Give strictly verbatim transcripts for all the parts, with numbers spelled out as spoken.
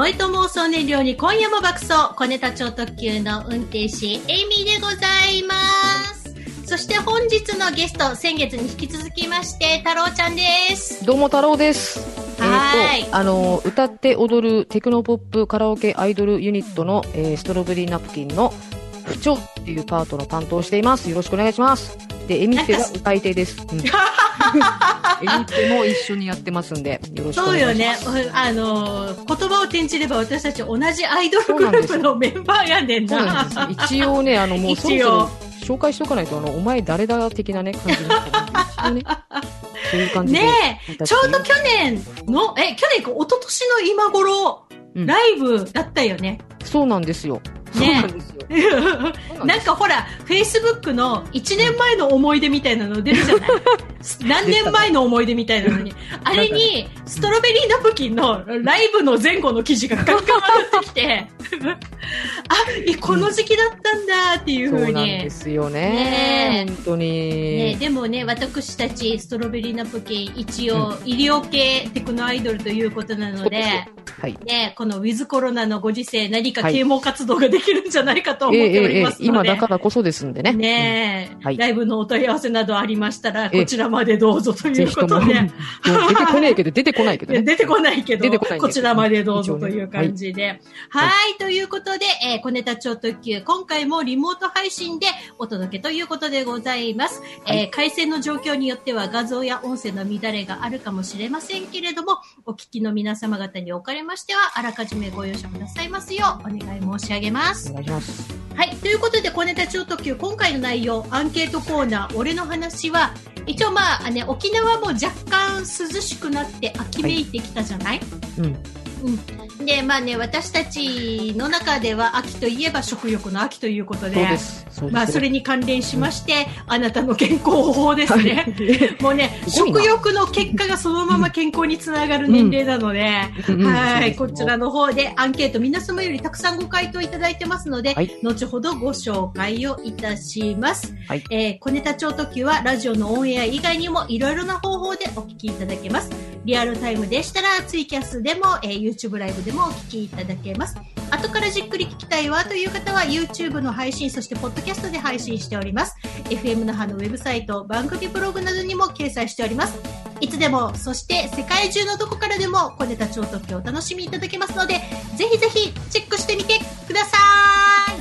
ボイト妄想燃料に今夜も爆走、小ネタ超特急の運転士エミでございます。そして本日のゲスト、先月に引き続きまして太郎ちゃんです。どうも太郎です。はい、えー、あの歌って踊るテクノポップカラオケアイドルユニットの、えー、ストロベリーナプキンの不調っていうパートの担当をしています。よろしくお願いします。で、エミテが歌い手です、うん、エミテも一緒にやってますんでよろしくお願いします。そうよね、あのー、言葉を転じれば私たち同じアイドルグループのメンバーやねんな。そうなんです。一応ね、あのもうそろそろ紹介しておかないと、あのお前誰だ的なね感じになね、そういう感じでね。え、ちょうど去年のえ去年か一昨年の今頃、うん、ライブだったよね。そうなんですよね、なんかほら Facebook のいちねんまえの思い出みたいなの出るじゃない何年前の思い出みたいなのにあれにストロベリーナプキンのライブの前後の記事がガンガン上がってきてあ、この時期だったんだっていう風に、そうなんですよ ね, ね本当に、ね、でもね、私たちストロベリーナプキン一応医療系テクノアイドルということなの で,、うんはいね、このウィズコロナのご時世、何か啓蒙活動ができる、はいできるんじゃないかと思っておりますので、ええええ、今だからこそですんでね。ねえ、うんはい、ライブのお問い合わせなどありましたらこちらまでどうぞということで。出てこないけど出てこないけどね。出てこないけどこちらまでどうぞという感じで。ね、はい、はいということで、えー、小ネタ超特急今回もリモート配信でお届けということでございます、はいえー。回線の状況によっては画像や音声の乱れがあるかもしれませんけれども、お聞きの皆様方におかれましてはあらかじめご容赦くださいますようお願い申し上げます。お願いします。はい、ということで小ネタ超特急今回の内容、アンケートコーナー俺の話は一応まあ、ね、沖縄も若干涼しくなって秋めいてきたじゃない、はいうんうん、でまあね、私たちの中では秋といえば食欲の秋ということで、そうです、そうです、まあ、それに関連しまして、うん、あなたの健康法ですねもうね、食欲の結果がそのまま健康につながる年齢なので、うんうん、はい、こちらの方でアンケート皆様よりたくさんご回答いただいてますので、はい、後ほどご紹介をいたします、はいえー、小ネタ超特急はラジオのオンエア以外にもいろいろな方法でお聞きいただけます。リアルタイムでしたらツイキャスでも、えー、YouTube ライブでもお聞きいただけます。後からじっくり聞きたいわという方は YouTube の配信、そしてポッドキャストで配信しております。 エフエム 那覇のウェブサイト、番組ブログなどにも掲載しております。いつでも、そして世界中のどこからでも小ネタ超特急をお楽しみいただけますので、ぜひぜひチェックしてみてください。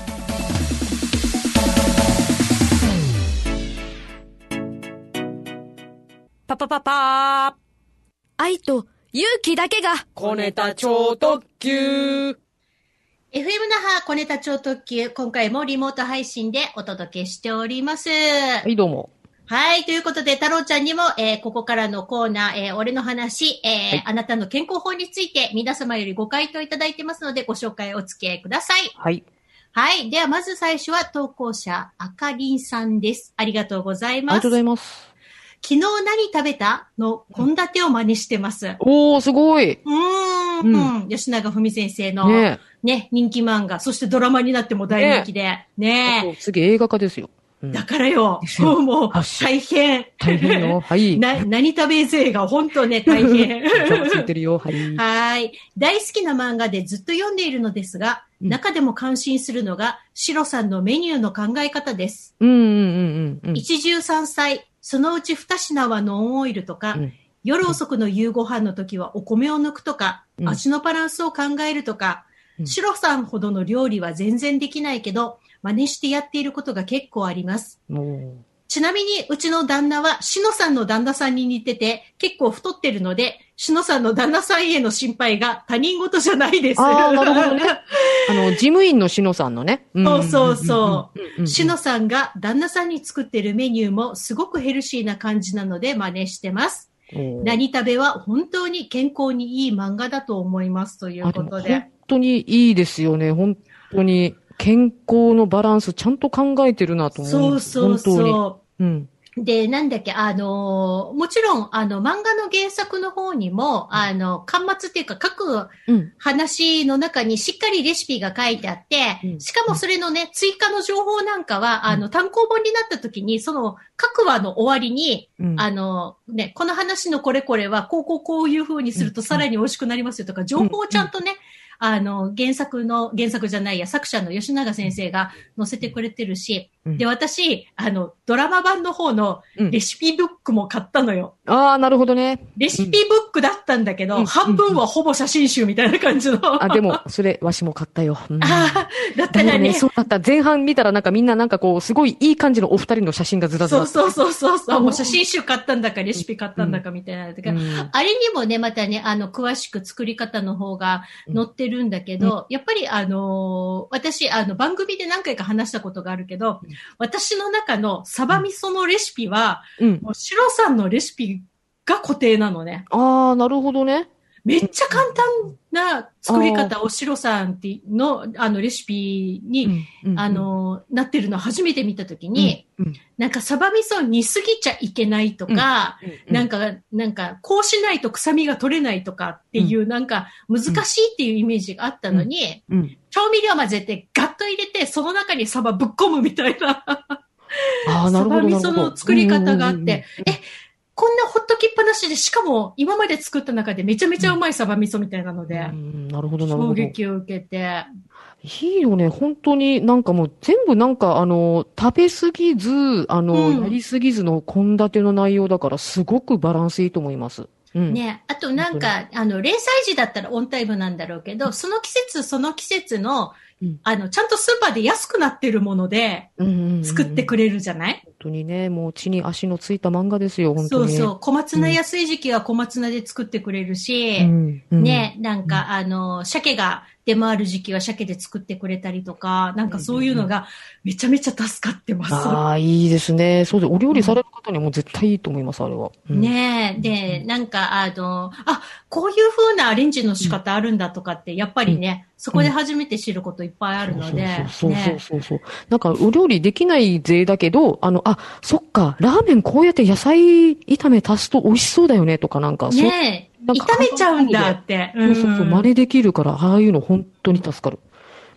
パパパパー、愛と勇気だけが小ネタ超特急。 エフエム 那覇小ネタ超特急、今回もリモート配信でお届けしております。はい、どうも。はい、ということで太郎ちゃんにも、えー、ここからのコーナー、えー、俺の話、えーはい、あなたの健康法について皆様よりご回答いただいてますのでご紹介お付き合いください。はいはい。ではまず最初は投稿者あかりんさんです。ありがとうございます。ありがとうございます。昨日何食べたの献立を真似してます。おー、すごい。うーん。うん、吉永文先生の ね, ね、人気漫画、そしてドラマになっても大人気で。ね, ね次映画化ですよ。うん、だからよ、そうもう、大変。大変よ、はい。な、何食べ映画、本当ね、大変。ついてるよ、はい。はい。大好きな漫画でずっと読んでいるのですが、うん、中でも感心するのが、シロさんのメニューの考え方です。うんうんうんうん。一汁三菜。そのうち二品はノンオイルとか、うん、夜遅くの夕ご飯の時はお米を抜くとか、うん、味のバランスを考えるとか、うん、シロさんほどの料理は全然できないけど、真似してやっていることが結構あります。ちなみに、うちの旦那はシノさんの旦那さんに似てて、結構太ってるので、シノさんの旦那さんへの心配が他人事じゃないです。ああ、なるほどね。あの、事務員のシノさんのね。そうそうそう。シノさんが旦那さんに作ってるメニューもすごくヘルシーな感じなので真似してます。何食べは本当に健康にいい漫画だと思いますということで。本当にいいですよね、本当に。健康のバランスちゃんと考えてるなと思う。そうそうそう。うん。で、なんだっけ、あのー、もちろん、あの、漫画の原作の方にも、うん、あの、巻末っていうか、各話の中にしっかりレシピが書いてあって、うん、しかもそれのね、追加の情報なんかは、あの、単行本になった時に、その、各話の終わりに、うん、あの、ね、この話のこれこれは、こうこうこういう風にするとさらに美味しくなりますよとか、情報をちゃんとね、うんうんあの原作の原作じゃないや作者の吉永先生が載せてくれてるし、うん、で私あのドラマ版の方のレシピブックも買ったのよ、うん、ああなるほどね。レシピブックだったんだけど、うん、半分はほぼ写真集みたいな感じの、うんうん、あでもそれわしも買ったよ、うん、あだったら ね, ねそうだった。前半見たらなんかみんななんかこうすごいいい感じのお二人の写真がずらずらそうそうそうそう、もう写真集買ったんだかレシピ買ったんだかみたいな、うんうん、あれにもねまたねあの詳しく作り方の方が載ってるんだけど、うん、やっぱりあのー、私あの番組で何回か話したことがあるけど、うん、私の中のサバ味噌のレシピは、うん、もうシロさんのレシピが固定なのね。ああなるほどね。めっちゃ簡単な作り方をシロさんってのあのレシピに、うん、あのなってるのを初めて見たときに、うんうん、なんかサバ味噌煮すぎちゃいけないとか、うん、なんかなんかこうしないと臭みが取れないとかっていう、うん、なんか難しいっていうイメージがあったのに、うんうん、調味料混ぜてガッと入れてその中にサバぶっ込むみたいなあなるほどサバ味噌の作り方があって、うんうんうん、えこんなほっときっぱなしで、しかも今まで作った中でめちゃめちゃうまいサバ味噌みたいなので、うん、なるほどなるほど。衝撃を受けて。いいよね、本当になんかもう全部なんかあの、食べ過ぎず、あの、うん、やり過ぎずの献立の内容だからすごくバランスいいと思います。うん、ね、あとなんか、あの、零細時だったらオンタイムなんだろうけど、その季節その季節の、うん、あの、ちゃんとスーパーで安くなってるもので、作ってくれるじゃない、うんうんうん、本当にね、もう地に足のついた漫画ですよ、本当に。そうそう。小松菜安い時期は小松菜で作ってくれるし、うんうん、ね、なんか、うん、あの、鮭が出回る時期は鮭で作ってくれたりとか、なんかそういうのがめちゃめちゃ助かってます。うんうん、ああ、いいですね。そうで、お料理される方にはもう絶対いいと思います、あれは。うん、ねえ、で、なんか、あの、あ、こういう風なアレンジの仕方あるんだとかって、やっぱりね、うんそこで初めて知ることいっぱいあるので。そうそうそうそう。なんか、お料理できない勢だけど、あの、あ、そっか、ラーメンこうやって野菜炒め足すと美味しそうだよね、とかなんか。ねえ、炒めちゃうんだって。そうそうそう、真似できるから、ああいうの本当に助かる。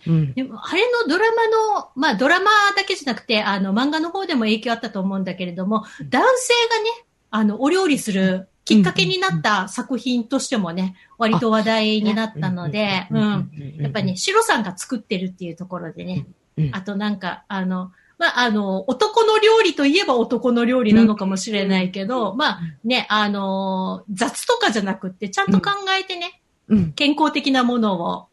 うん、でもあれのドラマの、まあドラマだけじゃなくて、あの、漫画の方でも影響あったと思うんだけれども、男性がね、あの、お料理するきっかけになった作品としてもね、割と話題になったので、うん。やっぱね、シロさんが作ってるっていうところでね、あとなんか、あの、まあ、あの、男の料理といえば男の料理なのかもしれないけど、まあ、ね、あの、雑とかじゃなくって、ちゃんと考えてね、健康的なものを、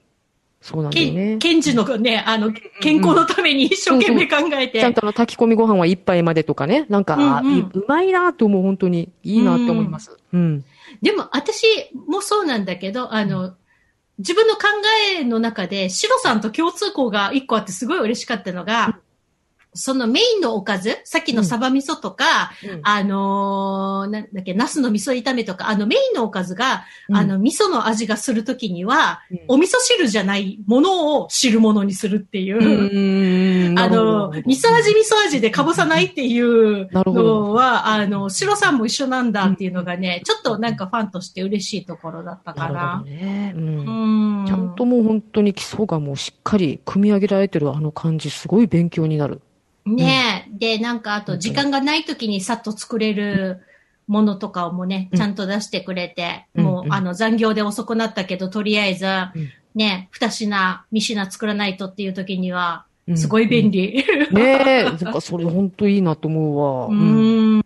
そうなんだよね。賢治のね、あの、健康のために一生懸命考えて。うんうん、そうそうちゃんとあの炊き込みご飯はいっぱいまでとかね。なんか、うんうん、うまいなと思う、本当にいいなと思います、うんうん。でも私もそうなんだけど、あの、うん、自分の考えの中で、シロさんと共通項が一個あってすごい嬉しかったのが、うんそのメインのおかず、さっきのサバ味噌とか、うん、あのー、なんだっけ、ナスの味噌炒めとか、あのメインのおかずが、うん、あの味噌の味がするときには、うん、お味噌汁じゃないものを汁物にするっていう、うん、あの、味噌味味噌味でかぼさないっていうのは、あの、シロさんも一緒なんだっていうのがね、うん、ちょっとなんかファンとして嬉しいところだったかな。なるほどね、うんうん。ちゃんともう本当に基礎がもうしっかり組み上げられてるあの感じ、すごい勉強になる。ねえ、うん。で、なんか、あと、時間がない時にさっと作れるものとかをもね、うん、ちゃんと出してくれて、うん、もう、あの、残業で遅くなったけど、とりあえず、うん、ね、二品、三品作らないとっていう時には、すごい便利。うん、ねえ、なんか、それ本当いいなと思うわ。うんうん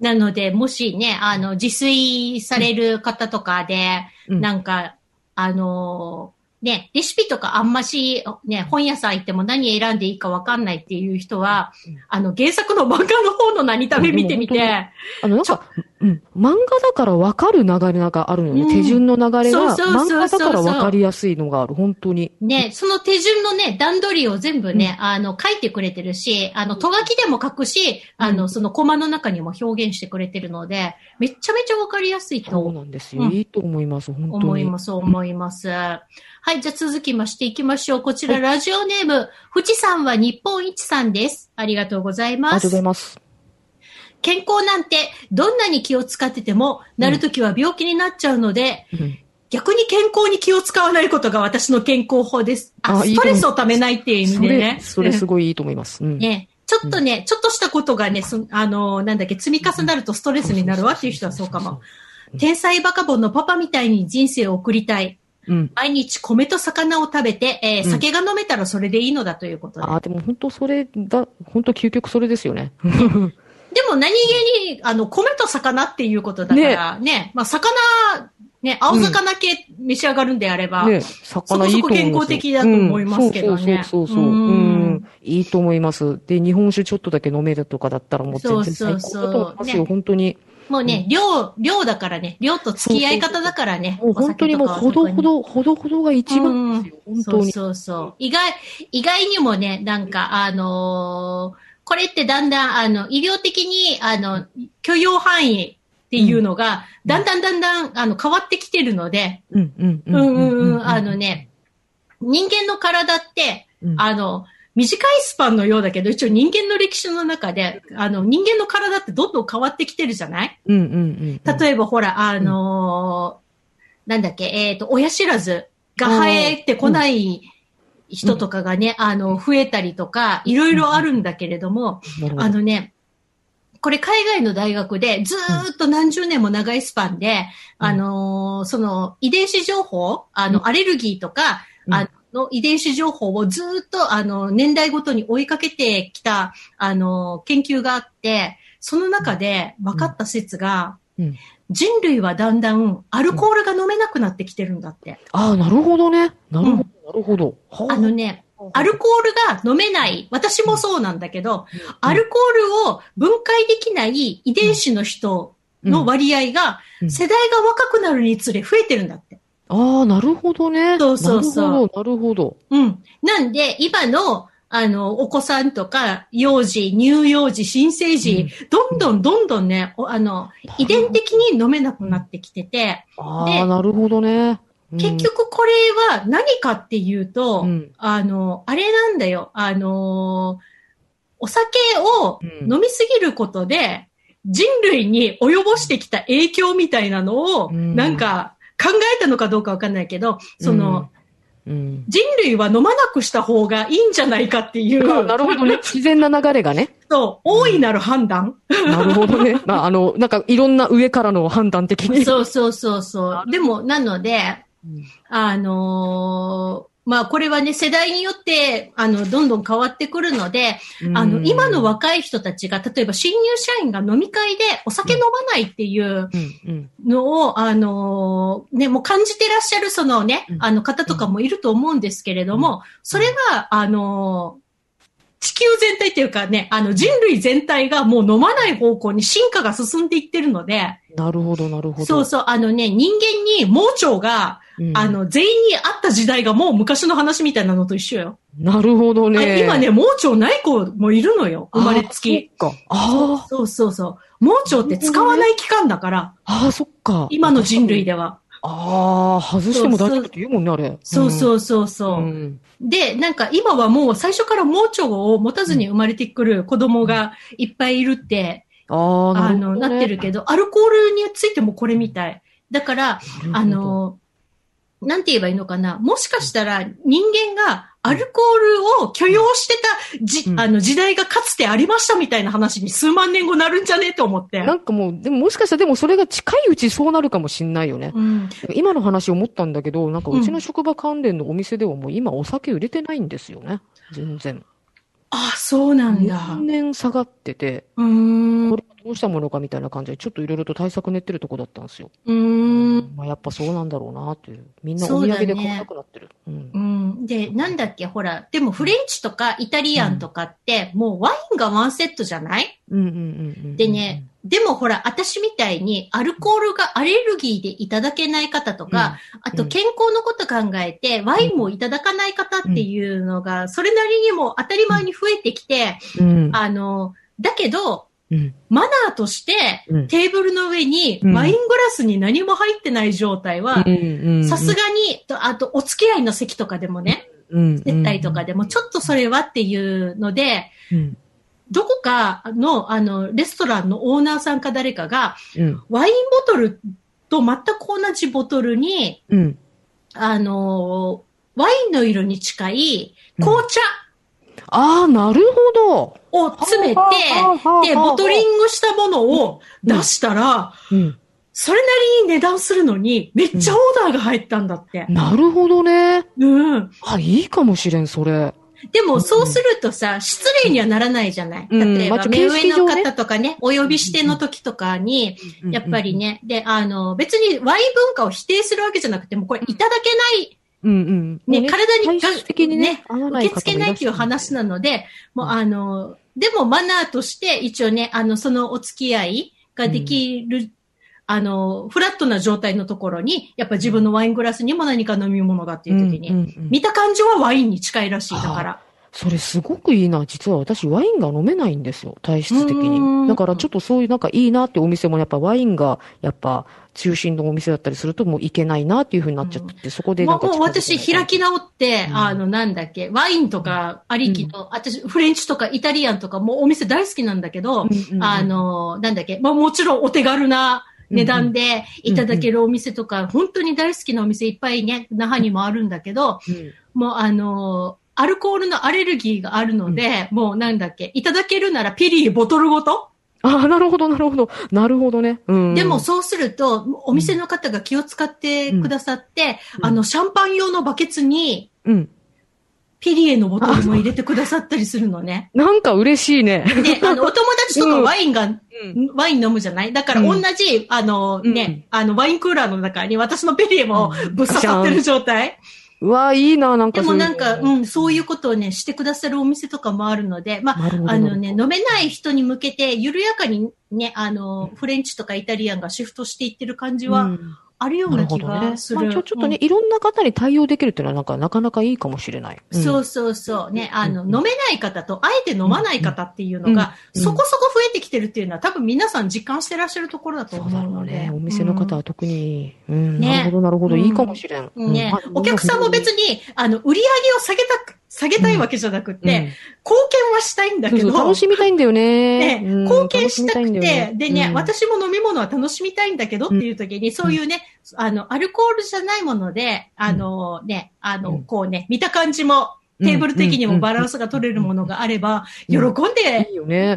なので、もしね、あの、自炊される方とかで、うん、なんか、あのー、ね、レシピとかあんまし、ね、本屋さん行っても何選んでいいかわかんないっていう人は、あの、原作の漫画の方の何食べ見てみて。あの、なんか、うん、漫画だからわかる流れなんかあるのよね、うん。手順の流れが、漫画だからわかりやすいのがある、本当に。ね、その手順のね、段取りを全部ね、うん、あの、書いてくれてるし、あの、とがきでも書くし、あの、そのコマの中にも表現してくれてるので、めちゃめちゃわかりやすいと。そうなんですよ。うん、いいと思います、本当に。思います、思います。はい、じゃあ続きましていきましょう。こちら、ラジオネーム、富士山は日本一さんです。ありがとうございます。ありがとうございます。健康なんて、どんなに気を使ってても、なるときは病気になっちゃうので、うん、逆に健康に気を使わないことが私の健康法です。あ、あストレスをためないっていう意味でね。それ、それすごいいいと思います。うん、ねちょっとね、うん、ちょっとしたことがね、そあの、なんだっけ、積み重なるとストレスになるわっていう人はそうかも。天才バカボンのパパみたいに人生を送りたい。うん、毎日米と魚を食べて、えー、酒が飲めたらそれでいいのだということで、うん、あ、でも本当それだ、本当究極それですよね。でも何気にあの米と魚っていうことだからね、ね、まあ、魚ね、青魚系召し上がるんであれば、うんね、魚いいと思います。そこそこ健康的だと思いますけどね。そうそうそうそう、うん、いいと思います。で、日本酒ちょっとだけ飲めるとかだったらもう全然最高だと思いますよ、そうそうそう、ね、本当に。もうね、量、量だからね、量と付き合い方だからね。そうそうそう、もう本当にもうほどほど、ほどほどが一番ですよ、うん、本当に。そうそうそう。意外、意外にもね、なんか、あのー、これってだんだん、あの、医療的に、あの、許容範囲っていうのが、うん、だんだんだんだん、あの、変わってきてるので、うんうんうんうん、うんうんうん、あのね、人間の体って、うん、あの、短いスパンのようだけど、一応人間の歴史の中で、あの、人間の体ってどんどん変わってきてるじゃない？うんうんうんうん、例えばほら、あのーうん、なんだっけ、えっと、親知らずが生えてこない人とかがね、うん、あの、増えたりとか、いろいろあるんだけれども、うん、あのね、これ海外の大学でずーっと何十年も長いスパンで、うん、あのー、その遺伝子情報、あの、アレルギーとか、うん、あのの遺伝子情報をずっとあの年代ごとに追いかけてきたあの研究があって、その中で分かった説が、うんうん、人類はだんだんアルコールが飲めなくなってきてるんだって、うん、ああ、なるほどね、なるほど、うん、なるほど、はあ、あのね、アルコールが飲めない、私もそうなんだけど、うん、アルコールを分解できない遺伝子の人の割合が世代が若くなるにつれ増えてるんだって。ああ、なるほどね。そうそうそう。なるほど。うん。なんで、今の、あの、お子さんとか、幼児、乳幼児、新生児、うん、どんどんどんどんね、あの、遺伝的に飲めなくなってきてて。ああ、なるほどね。うん、結局これは何かっていうと、うん、あの、あれなんだよ。あの、お酒を飲みすぎることで、人類に及ぼしてきた影響みたいなのを、うん、なんか、考えたのかどうかわかんないけど、その、うんうん、人類は飲まなくした方がいいんじゃないかっていう。なるほどね。自然な流れがね。そう、大いなる判断。うん、なるほどね。まあ、あの、なんかいろんな上からの判断的に。そうそうそうそう。でも、なので、あのー、まあ、これはね、世代によって、あの、どんどん変わってくるので、あの、今の若い人たちが、例えば新入社員が飲み会でお酒飲まないっていうのを、あの、ね、もう感じてらっしゃるそのね、あの方とかもいると思うんですけれども、それが、あの、地球全体というかね、あの人類全体がもう飲まない方向に進化が進んでいってるので。なるほど、なるほど。そうそう、あのね、人間に盲腸が、うん、あの、全員にあった時代がもう昔の話みたいなのと一緒よ。なるほどね。今ね、盲腸ない子もいるのよ。生まれつき。あ、そっか。あ、そうそうそう。盲腸って使わない期間だから。ああ、そっか。今の人類では。ああ、外しても大丈夫って言うもんね、あれ。そうそうそうそう。うん、で、なんか今はもう最初から盲腸を持たずに生まれてくる子供がいっぱいいるって、うん、ああの、なってるけど、アルコールについてもこれみたい。だから、あの、なんて言えばいいのかな。もしかしたら人間がアルコールを許容してたじ、うん、あの時代がかつてありましたみたいな話に数万年後なるんじゃねえと思って。なんかもう、でももしかしたらでもそれが近いうちそうなるかもしんないよね。うん、今の話思ったんだけど、なんかうちの職場関連のお店ではもう今お酒売れてないんですよね。全然。ああ、そうなんだ。年々下がってて、うーん、これはどうしたものかみたいな感じで、ちょっといろいろと対策練ってるとこだったんですよ。うーん。まあ、やっぱそうなんだろうなっていう。みんなお土産で買わなくなってる。う,、ね、うん、うん。で、なんだっけ、ほら、でもフレンチとかイタリアンとかって、うん、もうワインがワンセットじゃない？うんうんうんうん。でね、でもほら、私みたいにアルコールがアレルギーでいただけない方とか、うん、あと健康のこと考えてワインもいただかない方っていうのが、それなりにも当たり前に増えてきて、うん、あの、だけど、うん、マナーとして、うん、テーブルの上にワイングラスに何も入ってない状態は、さすがに、あとお付き合いの席とかでもね、接待とかでもちょっとそれはっていうので、うん、どこかの、あの、レストランのオーナーさんか誰かが、うん、ワインボトルと全く同じボトルに、うん、あの、ワインの色に近い紅茶。うん、ああ、なるほど。を詰めて、で、ボトリングしたものを出したら、うんうん、それなりに値段するのに、めっちゃオーダーが入ったんだって。うん、なるほどね。うん。あ、いいかもしれん、それ。でも、そうするとさ、失礼にはならないじゃない。例えば、目上の方とかね、お呼びしての時とかに、やっぱりね、で、あの、別にワイン文化を否定するわけじゃなくて、もうこれいただけない、うんうん、ね、体に、的にね、受け付けないという話なので、もうあの、でもマナーとして、一応ね、あの、そのお付き合いができる、あの、フラットな状態のところに、やっぱ自分のワイングラスにも何か飲み物がっていう時に、うんうんうん、見た感じはワインに近いらしい、だから。はあ、それすごくいいな。実は私ワインが飲めないんですよ、体質的に。だからちょっとそういうなんかいいなってお店もやっぱワインがやっぱ中心のお店だったりするともういけないなっていう風になっちゃって、うん、そこでなんか。もう私開き直って、うん、あのなんだっけ、ワインとかありきの、うん、私フレンチとかイタリアンとかもうお店大好きなんだけど、うんうんうん、あの、なんだっけ、まあもちろんお手軽な値段でいただけるお店とか、うんうん、本当に大好きなお店いっぱいね、那覇にもあるんだけど、うん、もうあの、アルコールのアレルギーがあるので、うん、もうなんだっけ、いただけるならペリーボトルごと？ああ、なるほど、なるほど。なるほどね。うん、でもそうすると、お店の方が気を使ってくださって、うん、あの、シャンパン用のバケツに、うんペリエのボトルも入れてくださったりするのね。なんか嬉しいね。ね、あの、お友達とかワインが、うん、ワイン飲むじゃない？だから同じ、うん、あのね、うん、あの、ワインクーラーの中に私のペリエもぶっ刺さってる状態。うわ、いいな、なんか。でもなんか、うん、そういうことをね、してくださるお店とかもあるので、まあ、あのね、飲めない人に向けて、緩やかにね、あの、フレンチとかイタリアンがシフトしていってる感じは、うんあるような気がする。るねまあ、ちょっとね、うん、いろんな方に対応できるっていうのはなんかなかなかいいかもしれない。うん、そうそうそうね、あの、うん、飲めない方とあえて飲まない方っていうのが、うん、そこそこ増えてきてるっていうのは多分皆さん実感してらっしゃるところだと思うので。そうだね、お店の方は特に、うんうん、なるほどなるほど、ね、いいかもしれん。うん、ね、うん、お客さんも別にあの売り上げを下げたく。下げたいわけじゃなくて、うん、貢献はしたいんだけど。そうそう楽しみたいんだよね。ね、うん、貢献したくて、ね、でね、うん、私も飲み物は楽しみたいんだけどっていう時に、うん、そういうね、あの、アルコールじゃないもので、あのね、あの、うん、こうね、見た感じも、テーブル的にもバランスが取れるものがあれば、喜んで、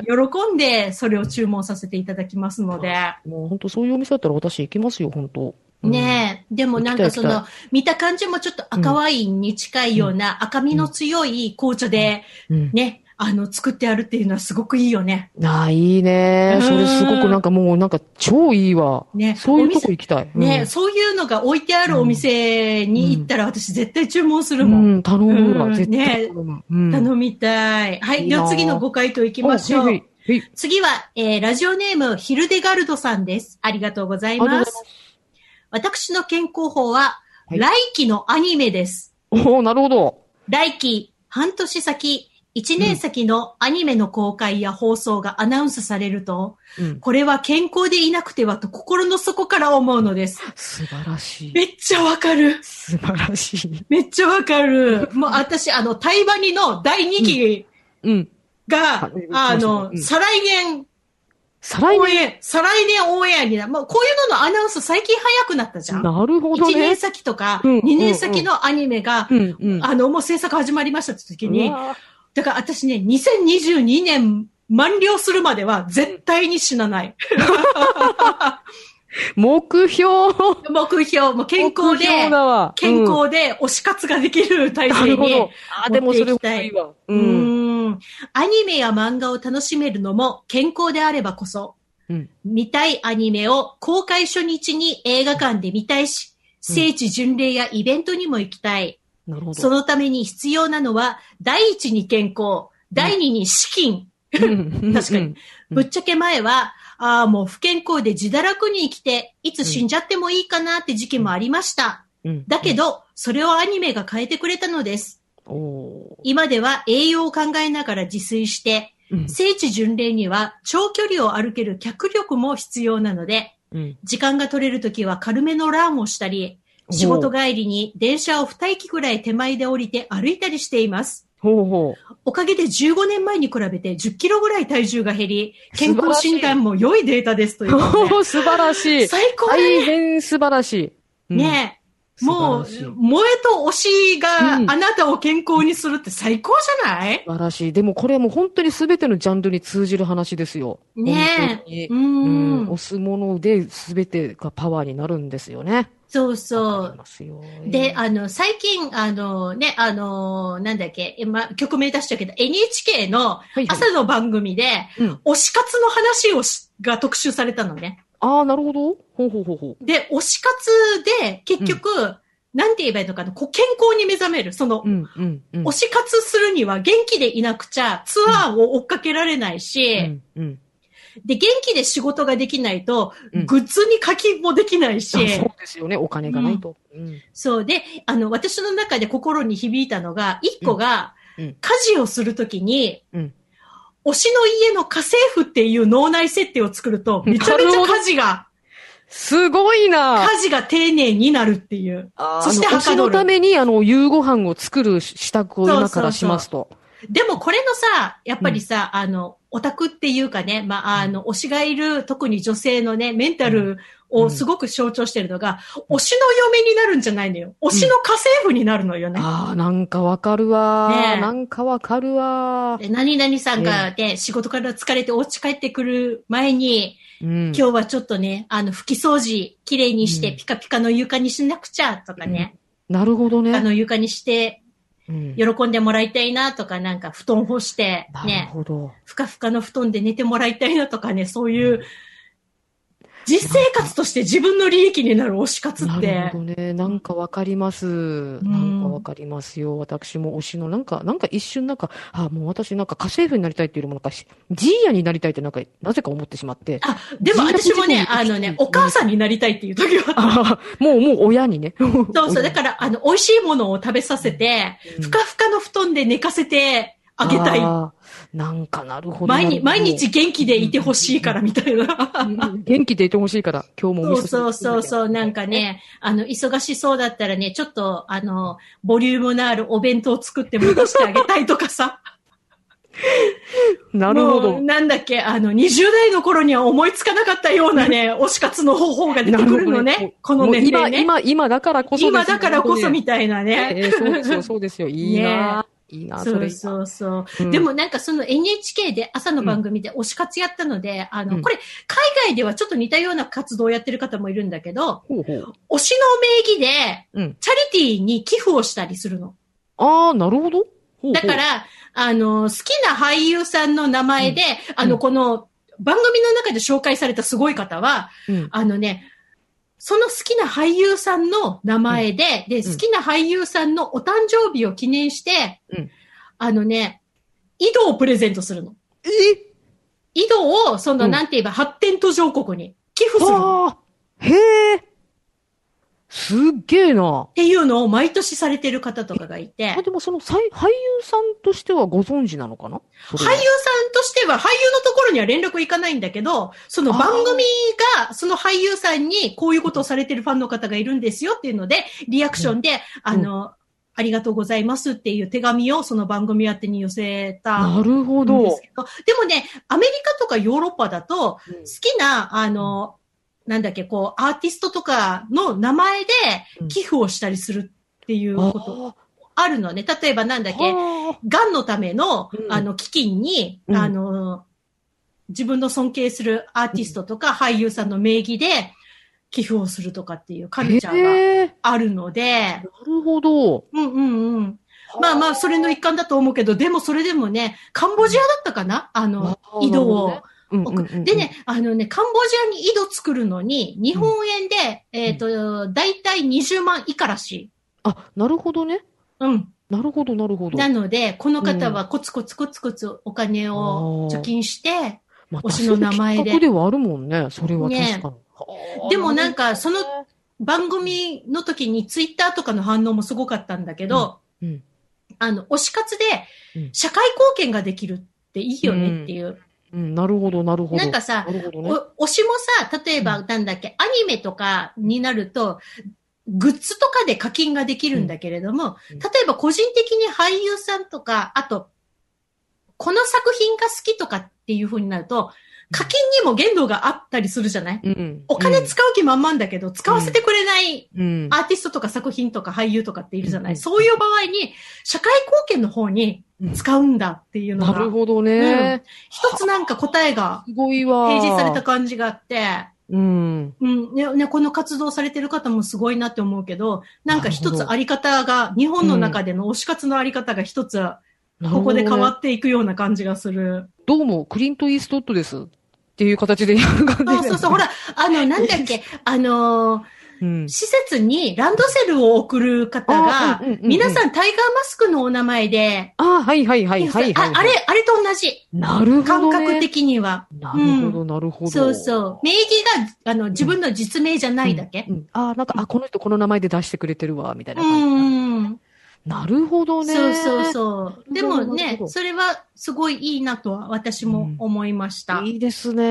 喜んで、それを注文させていただきますので。もう本当そういうお店だったら私行きますよ、本当。ねえ、うん、でもなんかその、見た感じもちょっと赤ワインに近いような赤みの強い紅茶で、ね、あの、作ってあるっていうのはすごくいいよね。ああ、いいね。それすごくなんかもうなんか超いいわ。ね、そういうとこ行きたい。うん、ね、そういうのが置いてあるお店に行ったら私絶対注文するもん。うん、頼むわ、絶対頼む。ね、うん、頼みたい。はい、では次のご回答行きましょう。次は、えー、ラジオネーム、ヒルデガルドさんです。ありがとうございます。私の健康法は、はい、来期のアニメです。おー、なるほど。来期、半年先、いちねん先のアニメの公開や放送がアナウンスされると、うん、これは健康でいなくてはと心の底から思うのです。素晴らしい。めっちゃわかる。素晴らしい。めっちゃわかる。もう私、あの、タイバニのだいにきが、うんうん、あの、うん、再来年、再来年、再来年オンエアになる。まあ、こういうののアナウンス最近早くなったじゃん。なるほどね。いちねん先とか、にねん先のアニメが、うんうんうん、あの、もう制作始まりましたって時に、だから私ね、にせんにじゅうにねん満了するまでは絶対に死なない。目標目標もう健康で、うん、健康で推し活ができる体制に持っていきたい。なるほど。あ、でもそれもいいわ。うん。うん。アニメや漫画を楽しめるのも健康であればこそ、うん、見たいアニメを公開初日に映画館で見たいし、聖地巡礼やイベントにも行きたい。うん、なるほど。そのために必要なのは、第一に健康、第二に資金。うん、確かに、うん。ぶっちゃけ前は、ああ、もう不健康で自堕落に生きて、いつ死んじゃってもいいかなって時期もありました。うん、だけど、それをアニメが変えてくれたのです。おー。今では栄養を考えながら自炊して、うん、聖地巡礼には長距離を歩ける脚力も必要なので、うん、時間が取れるときは軽めのランをしたり、仕事帰りに電車をにえきぐらい手前で降りて歩いたりしています。ほうほう。おかげでじゅうごねんまえに比べてじゅっキロぐらい体重が減り、健康診断も良いデータですということで。素晴らしい。最高だね。大変素晴らしい。うん、ねえ。もう、萌えと推しがあなたを健康にするって最高じゃない？素晴らしい。でもこれはもう本当に全てのジャンルに通じる話ですよ。ねえ。うん、うん。推すもので全てがパワーになるんですよね。そうそう。で、あの、最近、あの、ね、あの、なんだっけ、今、曲名出しちゃうけど、エヌエイチケー の朝の番組で、はいはいうん、推し活の話をしが特集されたのね。ああ、なるほど。ほうほうほうほう。で、推し活で、結局、うん、なんて言えばいいのかな、こう健康に目覚める。その、うんうんうん、推し活するには元気でいなくちゃ、ツアーを追っかけられないし、うんうんうんで、元気で仕事ができないと、うん、グッズに課金もできないし。そうですよね、お金がないと、うんうん。そうで、あの、私の中で心に響いたのが、一個が、うんうん、家事をするときに、うん、推しの家の家政婦っていう脳内設定を作ると、めちゃめちゃ家事が、すごいな家事が丁寧になるっていう。そして、推しのために、あの、夕ご飯を作る支度を今からしますと。そうそうそうでもこれのさ、やっぱりさ、うん、あの、オタクっていうかね、まあ、あの、推しがいる、特に女性のね、メンタルをすごく象徴してるのが、うん、推しの嫁になるんじゃないのよ。推しの家政婦になるのよね。うん、ああ、なんかわかるわー、ね。なんかわかるわー。何々さんがね、仕事から疲れてお家帰ってくる前に、うん、今日はちょっとね、あの、拭き掃除、綺麗にして、うん、ピカピカの床にしなくちゃ、とかね、うん。なるほどね。あの、床にして、うん、喜んでもらいたいなとか、なんか布団干して、ね。なるほど。ふかふかの布団で寝てもらいたいなとかね、そういう、実生活として自分の利益になる推し活って。なるほどね。なんかわかります。うん、なんかわかりますよ。私も推しの、なんか、なんか一瞬なんか、あ、もう私なんか家政婦になりたいっていうよりもなんか、ジーヤになりたいってなんか、なぜか思ってしまって。あ、でも私もね、あのね、お母さんになりたいっていう時は。あもう、もう親にね。そうそう。だから、あの、美味しいものを食べさせて、うん、ふかふかの布団で寝かせて、あげたい。なんかなるほど。毎日、毎日元気でいてほしいからみたいな。うん、元気でいてほしいから、今日もお味噌汁。そうそうそう、なんかね、あの、忙しそうだったらね、ちょっと、あの、ボリュームのあるお弁当を作って戻してあげたいとかさ。なるほど。なんだっけ、あの、にじゅう代の頃には思いつかなかったようなね、推し活の方法が出てくるのね。ねこの年齢ね。今、今、今だからこそ、ね。今だからこそみたいなね。えー、そうですよ、そうですよ。いいな。ねいいなそれそうそうそう、うん。でもなんかその エヌエイチケー で朝の番組で推し活やったので、うん、あの、これ海外ではちょっと似たような活動をやってる方もいるんだけど、うん、推しの名義で、うん、チャリティーに寄付をしたりするの。ああ、なるほど。ほうほうだから、あの、好きな俳優さんの名前で、うん、あの、この番組の中で紹介されたすごい方は、うん、あのね、その好きな俳優さんの名前で、うん、で、好きな俳優さんのお誕生日を記念して、うん、あのね、井戸をプレゼントするの。え井戸を、その、うん、なんて言えば、発展途上国に寄付するの。あへえ。すっげえな。っていうのを毎年されてる方とかがいて。あでもその、俳優さんとしてはご存知なのかな？俳優さんとしては、俳優のところには連絡いかないんだけど、その番組が、その俳優さんにこういうことをされてるファンの方がいるんですよっていうので、リアクションで、うん、あの、うん、ありがとうございますっていう手紙をその番組宛てに寄せた。なるほど。でもね、アメリカとかヨーロッパだと、好きな、あの、うんなんだっけ、こう、アーティストとかの名前で寄付をしたりするっていうことあるのね。うん、例えばなんだっけ、癌のための、うん、あの、基金に、うん、あの、自分の尊敬するアーティストとか俳優さんの名義で寄付をするとかっていうカルチャーがあるので。なるほど。うんうんうん。まあまあ、それの一環だと思うけど、でもそれでもね、カンボジアだったかなあの、井戸を。うんうんうん、でね、あのね、カンボジアに井戸作るのに、日本円で、うん、えっ、ー、と、だいたいにじゅうまん以下らしい。あ、なるほどね。うん。なるほど、なるほど。なので、この方はコツコツコツコツお金を貯金して、うん、推しの名前で。まあ、きっかけではあるもんね、それは確かに。ね、でもなんか、その番組の時にツイッターとかの反応もすごかったんだけど、うんうん、あの、推し活で社会貢献ができるっていいよねっていう。うんうん、なるほど、なるほど。なんかさ、ね、推しもさ、例えば、なんだっけ、うん、アニメとかになると、グッズとかで課金ができるんだけれども、うん、例えば個人的に俳優さんとか、あと、この作品が好きとかっていう風になると、課金にも限度があったりするじゃない、うん、お金使う気満々だけど、うん、使わせてくれないアーティストとか作品とか俳優とかっているじゃない、うん、そういう場合に社会貢献の方に使うんだっていうのが、うん、なるほどね、うん、一つなんか答えが提示された感じがあって、うんうんねね、この活動されてる方もすごいなって思うけど、なんか一つあり方が日本の中での推し活のあり方が一つここで変わっていくような感じがする。どうもクリント・イーストウッドですっていう形で言う感じです、ね。そうそうそう、ほら、あの、なんだっけ、あのーうん、施設にランドセルを送る方が、うんうんうん、皆さんタイガーマスクのお名前で、あ、はいはいはいはい、はい、あ。あれ、あれと同じ。なるほど、ね。感覚的には。なるほど、なるほど。そうそう。名義が、あの、自分の実名じゃないだけ。うんうんうん、ああ、なんか、あ、この人この名前で出してくれてるわ、みたいな感じ。うん。なるほどね。そうそうそう。でもね、それはすごいいいなとは私も思いました。うん、いいですね。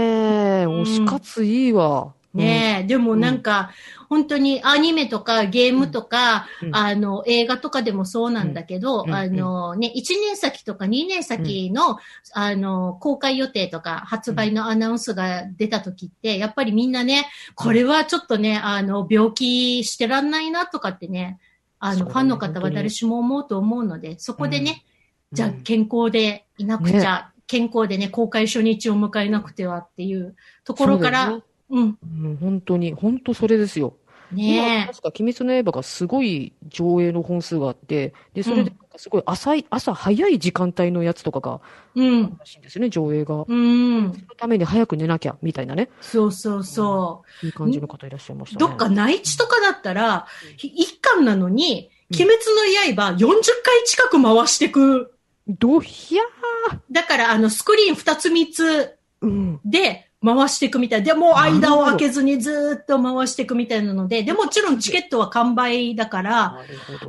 推し活いいわ。うん、ねえ、でもなんか、うん、本当にアニメとかゲームとか、うん、あの、映画とかでもそうなんだけど、うん、あのね、いちねん先とかにねん先の、うん、あの、公開予定とか発売のアナウンスが出た時って、やっぱりみんなね、これはちょっとね、あの、病気してらんないなとかってね、あの、ファンの方は誰しも思うと思うので、そこでね、うん、じゃあ健康でいなくちゃ、うん、健康でね、公開初日を迎えなくてはっていうところから、う, うん、うん。本当に、本当それですよ。ねえ。確か、鬼滅の刃がすごい上映の本数があって、で、それで、すごい朝い、うん、朝早い時間帯のやつとかが、うん。らしいんですよね、上映が。うん。そのために早く寝なきゃ、みたいなね。そうそうそう。うん、いい感じの方いらっしゃいましたね。どっか内地とかだったら、一巻なのに、鬼滅の刃よんじゅっかい近く回してく。どひゃー。だから、あの、スクリーンふたつみっつで、うん回していくみたいで、もう間を空けずにずっと回していくみたいなので、でもちろんチケットは完売だから、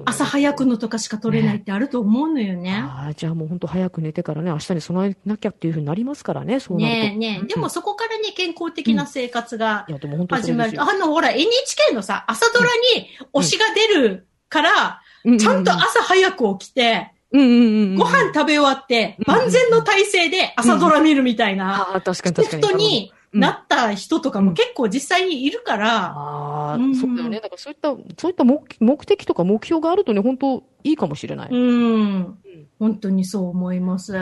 朝早くのとかしか取れないってあると思うのよね。ねあじゃあもう本当早く寝てからね、明日に備えなきゃっていうふうになりますからね、そうなると。ねえねえ、でもそこからね、健康的な生活が始まる。うん、あの、ほら、エヌエイチケー のさ、朝ドラに推しが出るから、うん、ちゃんと朝早く起きて、うんうんうんうん、ご飯食べ終わって、万全の体制で朝ドラ見るみたいな、確かに人になった人とかも結構実際にいるから。ああ、うん、そうだよね。だからそういった、そういった目、目的とか目標があるとね、本当いいかもしれない。うん。本当にそう思います。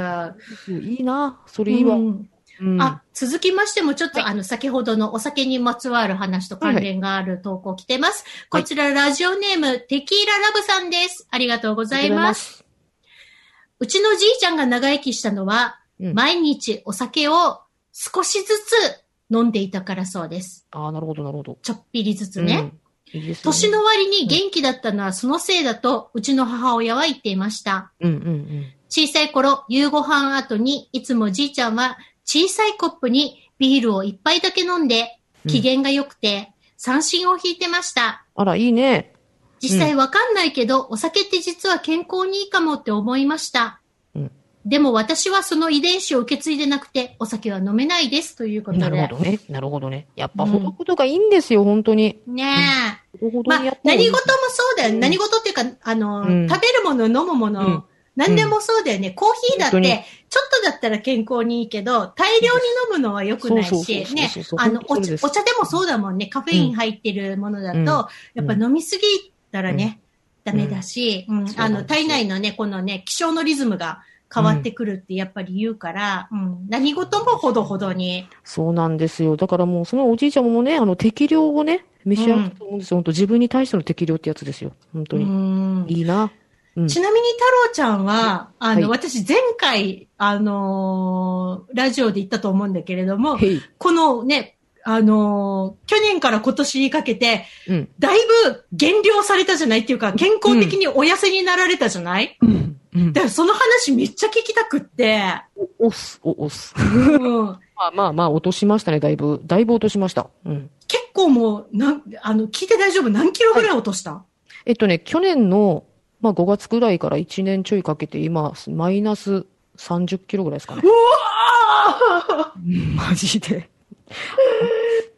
いいな、それいいわ。うんうん、あ続きましてもちょっと、はい、あの先ほどのお酒にまつわる話と関連がある投稿来てます。はい、こちらラジオネーム、はい、テキーララブさんです。ありがとうございます。うちのじいちゃんが長生きしたのは、うん、毎日お酒を少しずつ飲んでいたからそうです。ああ、なるほど、なるほど。ちょっぴりずつね。うん、いいですね。年の割に元気だったのはそのせいだと、うちの母親は言っていました。うんうんうん、小さい頃、夕ご飯後に、いつもじいちゃんは小さいコップにビールを一杯だけ飲んで、機嫌が良くて、三振を引いてました。うん、あら、いいね。実際わかんないけど、うん、お酒って実は健康にいいかもって思いました、うん。でも私はその遺伝子を受け継いでなくて、お酒は飲めないですということで。なるほどね。なるほどね。やっぱほどほどがいいんですよ、うん、本当に。ねえ、うんほどほど。まあ、何事もそうだよね、うん。何事っていうか、あの、うん、食べるもの、飲むもの、うん、何でもそうだよね。うん、コーヒーだって、ちょっとだったら健康にいいけど、大量に飲むのは良くないし、ね、あのお茶、お茶でもそうだもんね。カフェイン入ってるものだと、うん、やっぱ飲みすぎだからね、うん、ダメだし、うんうん、あの体内のねこのね気象のリズムが変わってくるってやっぱり言うから、うんうん、何事もほどほどに。そうなんですよ。だからもうそのおじいちゃんもねあの適量をね召し上がると思うんですよ、うん、本当自分に対しての適量ってやつですよ本当に、うん、いいな、うん、ちなみに太郎ちゃんはあの、はい、私前回あのー、ラジオで言ったと思うんだけれどもこのねあのー、去年から今年にかけて、うん、だいぶ減量されたじゃないっていうか、健康的にお痩せになられたじゃない、うんうん、だからその話めっちゃ聞きたくって。お、おす、お、おす。うん、まあまあまあ、落としましたね、だいぶ。だいぶ落としました。うん、結構もう、なん、あの、聞いて大丈夫？何キロぐらい落とした？はい、えっとね、去年の、まあごがつぐらいからいちねんちょいかけて、今、マイナスさんじゅっキロぐらいですかね。うわーマジで。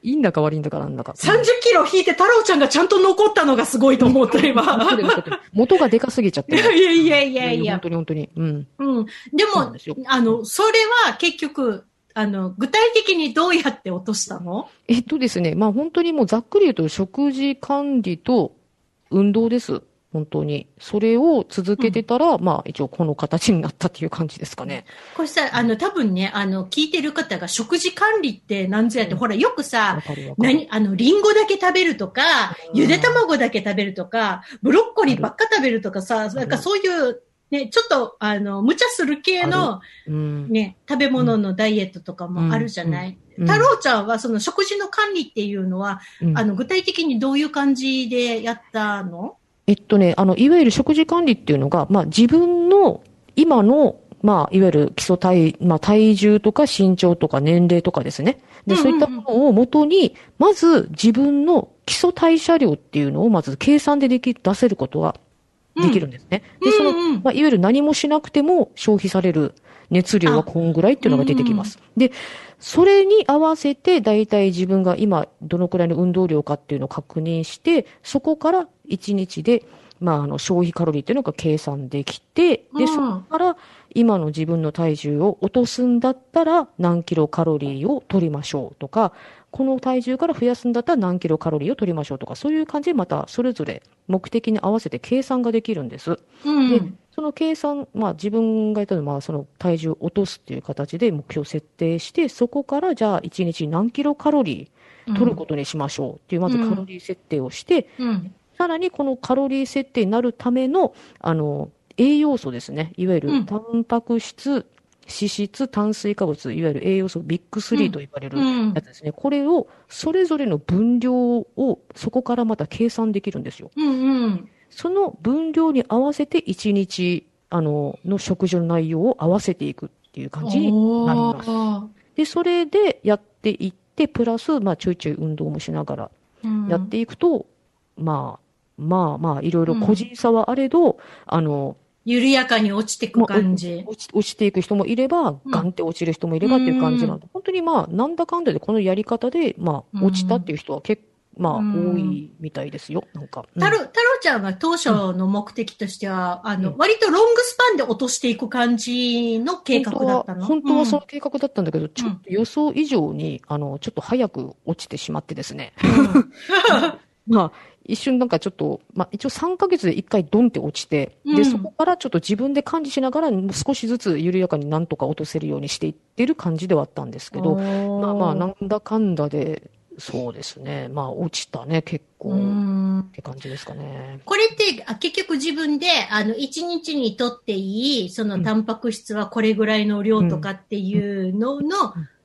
いいんだか悪いんだかなんだか。さんじゅっキロ引いて太郎ちゃんがちゃんと残ったのがすごいと思った今。元がでかすぎちゃって。いやいやいやいや。本当に本当に。うん。うん。でも、あの、それは結局、あの、具体的にどうやって落としたの？えっとですね、まあ本当にもうざっくり言うと食事管理と運動です。本当に。それを続けてたら、うん、まあ一応この形になったっていう感じですかね。これさ、あの多分ね、あの聞いてる方が食事管理って何ぞやって、うん、ほらよくさ、何、あのリンゴだけ食べるとか、ゆで卵だけ食べるとか、ブロッコリーばっか食べるとかさ、なんかそういう、ね、ちょっと、あの、無茶する系の、うん、ね、食べ物のダイエットとかもあるじゃない、うんうん、太郎ちゃんはその食事の管理っていうのは、うん、あの、具体的にどういう感じでやったの？えっとね、あの、いわゆる食事管理っていうのが、まあ自分の今の、まあ、いわゆる基礎体、まあ、体重とか身長とか年齢とかですね。で、そういったものを元に、まず自分の基礎代謝量っていうのをまず計算ででき、出せることは、できるんですね。で、その、まあ、いわゆる何もしなくても消費される熱量はこんぐらいっていうのが出てきます。で、それに合わせて、だいたい自分が今、どのくらいの運動量かっていうのを確認して、そこからいちにちで、まあ、あの、消費カロリーっていうのが計算できて、で、そこから今の自分の体重を落とすんだったら、何キロカロリーを取りましょうとか、この体重から増やすんだったら何キロカロリーを取りましょうとか、そういう感じでまたそれぞれ目的に合わせて計算ができるんです。うん、で、その計算、まあ自分が言ったのは、まあその体重を落とすっていう形で目標を設定して、そこからじゃあいちにち何キロカロリー取ることにしましょうっていう、まずカロリー設定をして、うんうん、さらにこのカロリー設定になるための、あの、栄養素ですね。いわゆるタンパク質、うん脂質、炭水化物、いわゆる栄養素、ビッグスリーと言われるやつですね、うんうん。これを、それぞれの分量を、そこからまた計算できるんですよ。うんうん、その分量に合わせて、いちにち、あの、の食事の内容を合わせていくっていう感じになります。で、それでやっていって、プラス、まあ、ちょいちょい運動もしながらやっていくと、うん、まあ、まあまあ、いろいろ個人差はあれど、うん、あの、緩やかに落ちていく感じ、まあ、落ち、落ちていく人もいれば、ガンって落ちる人もいればっていう感じなので、うん、本当にまあ、なんだかんだでこのやり方で、まあ、落ちたっていう人は結構、まあ、うん、多いみたいですよ。なんか。太郎、うん、太郎ちゃんは当初の目的としては、うん、あの、割とロングスパンで落としていく感じの計画だったの？本当は、本当はその計画だったんだけど、うん、ちょっと予想以上に、あの、ちょっと早く落ちてしまってですね。うん、まあ、一瞬なんかちょっと、まあ、一応さんかげつでいっかいドンって落ちて、うん、で、そこからちょっと自分で管理しながら少しずつ緩やかになんとか落とせるようにしていってる感じではあったんですけど、まあまあなんだかんだで、そうですね。まあ落ちたね、結構って感じですかね。これって結局自分で、あの、いちにちにとっていい、そのタンパク質はこれぐらいの量とかっていうのの、うん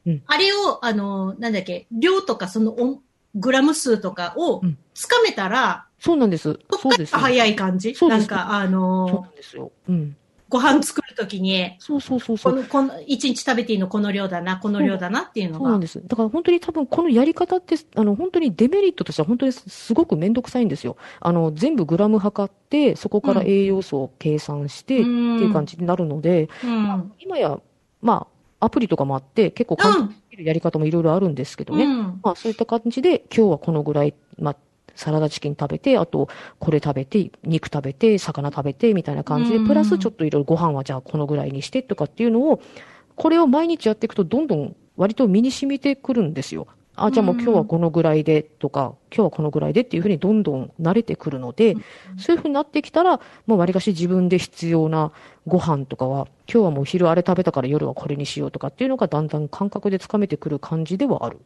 うんうん、あれを、あの、なんだっけ、量とかそのお、グラム数とかをつかめたら、うん、そうなんです。そっから早い感じ。そうです。なんか、あのー、そうなんですよ。うん。ご飯作るときに、そうそうそうそう。この、この、一日食べていいのこの量だな、この量だなっていうのが。そうなんです。だから本当に多分このやり方って、あの、本当にデメリットとしては本当にすごくめんどくさいんですよ。あの、全部グラム測って、そこから栄養素を計算して、うん、っていう感じになるので、うんまあ、今や、まあ、アプリとかもあって、結構簡単、うんやり方もいろいろあるんですけどね、うんまあ、そういった感じで今日はこのぐらい、まあ、サラダチキン食べてあとこれ食べて肉食べて魚食べてみたいな感じで、うん、プラスちょっといろいろご飯はじゃあこのぐらいにしてとかっていうのをこれを毎日やっていくとどんどん割と身に染みてくるんですよ。あじゃあもう今日はこのぐらいでとか、うん、今日はこのぐらいでっていうふうにどんどん慣れてくるので、うん、そういうふうになってきたら、もうわりかし自分で必要なご飯とかは、今日はもう昼あれ食べたから夜はこれにしようとかっていうのがだんだん感覚でつかめてくる感じではある。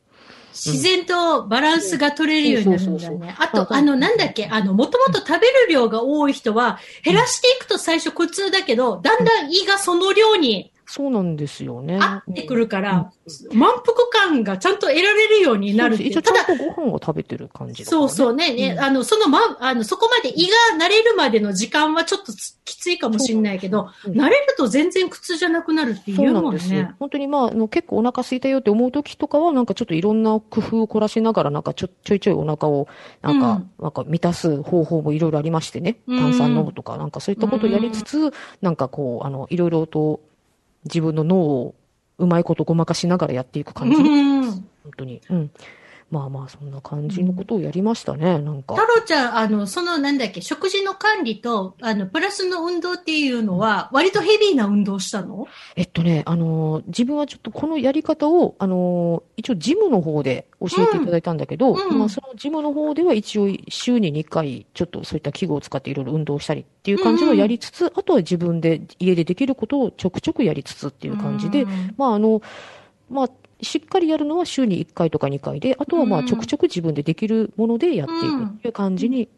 自然とバランスが取れるようになるんだよね。あと、あの、なんだっけ、あの、もともと食べる量が多い人は、減らしていくと最初苦痛だけど、だんだん胃がその量に、そうなんですよね。合ってくるから、うん、満腹感がちゃんと得られるようになるっていう。ただ、ご飯を食べてる感じだからね。そうそうね。ね、うん、あの、そのま、あの、そこまで胃が慣れるまでの時間はちょっときついかもしれないけど、うん、慣れると全然苦痛じゃなくなるっていうもんね。そうなんです。本当にまあ、あの、結構お腹空いたよって思う時とかは、なんかちょっといろんな工夫を凝らしながら、なんかちょ、ちょいちょいお腹を、なんか、うん、なんか満たす方法もいろいろありましてね。炭酸飲むとか、なんかそういったことをやりつつ、なんかこう、あの、いろいろと、自分の脳をうまいことごまかしながらやっていく感じです。本当に。うん。まあまあそんな感じのことをやりましたね。なんか太郎ちゃん、あのそのなんだっけ、食事の管理とあのプラスの運動っていうのは割とヘビーな運動したの？えっとね、あの自分はちょっとこのやり方をあの一応ジムの方で教えていただいたんだけど、うんうん、まあ、そのジムの方では一応週ににかいちょっとそういった器具を使っていろいろ運動したりっていう感じをやりつつ、うんうん、あとは自分で家でできることをちょくちょくやりつつっていう感じで、うん、まああのまあしっかりやるのは週にいっかいとかにかいで、あとはまあちょくちょく自分でできるものでやっていくっていう感じに、うんうん、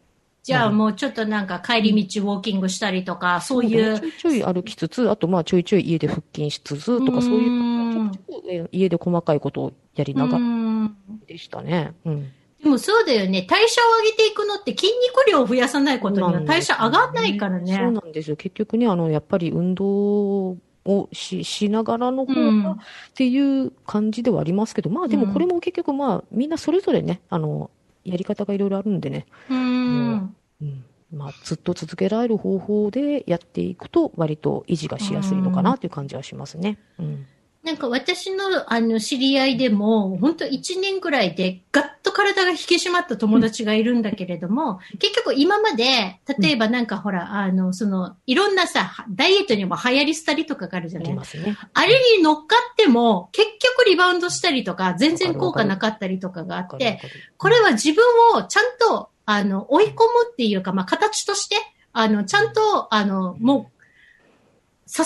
じゃあもうちょっとなんか帰り道ウォーキングしたりとか、そういう。ちょいちょい歩きつつ、あとまあちょいちょい家で腹筋しつつとか、そういう、ちょくちょく家で細かいことをやりながらでしたね。うん。でもそうだよね。代謝を上げていくのって筋肉量を増やさないことには代謝上がんないからね。そうなんですよ。結局ね、あの、やっぱり運動を し, しながらの方がっていう感じではありますけど、うん、まあでもこれも結局まあみんなそれぞれね、あの、やり方がいろいろあるんでね。うんうん、まあ、ずっと続けられる方法でやっていくと割と維持がしやすいのかなという感じはしますね。うん、なんか私 の, あの知り合いでも本当いちねんぐらいでガッと体が引き締まった友達がいるんだけれども、うん、結局今まで例えばなんかほら、うん、あのそのいろんなさダイエットにも流行り廃りとかがあるじゃないありますね。あれに乗っかっても結局リバウンドしたりとか全然効果なかったりとかがあって、これは自分をちゃんとあの、追い込むっていうか、まあ、形として、あの、ちゃんと、あの、もう、支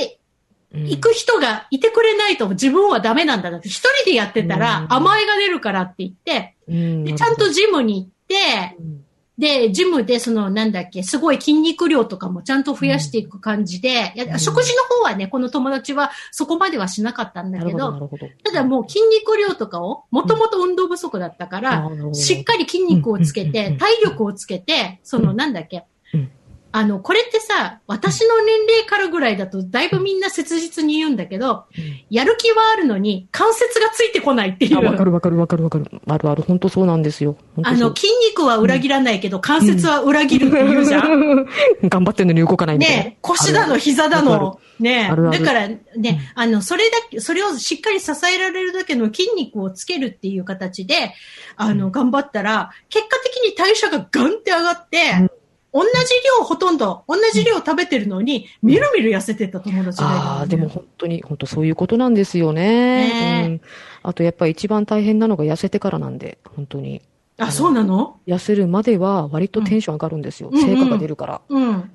えていく人がいてくれないと自分はダメなんだなって、一人でやってたら甘えが出るからって言って、で、ちゃんとジムに行って、で、ジムでその、なんだっけ、すごい筋肉量とかもちゃんと増やしていく感じで、いや、食事の方はね、この友達はそこまではしなかったんだけど、ただもう筋肉量とかを、もともと運動不足だったから、しっかり筋肉をつけて、体力をつけて、その、なんだっけ、あの、これってさ、私の年齢からぐらいだと、だいぶみんな切実に言うんだけど、やる気はあるのに、関節がついてこないっていう。わかるわかるわかるわかる。あるある、本当そうなんですよ。あの、筋肉は裏切らないけど、うん、関節は裏切るって言うじゃん。うん、頑張ってんのに動かないみたいな。ね、腰だの、膝だの、ね、だからね、うん、あの、それだけ、それをしっかり支えられるだけの筋肉をつけるっていう形で、あの、頑張ったら、結果的に代謝がガンって上がって、うん、同じ量ほとんど、同じ量食べてるのに、みるみる痩せてた友達がいる、ね。ああ、でも本当に、本当そういうことなんですよね。ね、うん、あとやっぱり一番大変なのが痩せてからなんで、本当に。あ、そうなの？痩せるまでは割とテンション上がるんですよ。うん、成果が出るから、うんうん。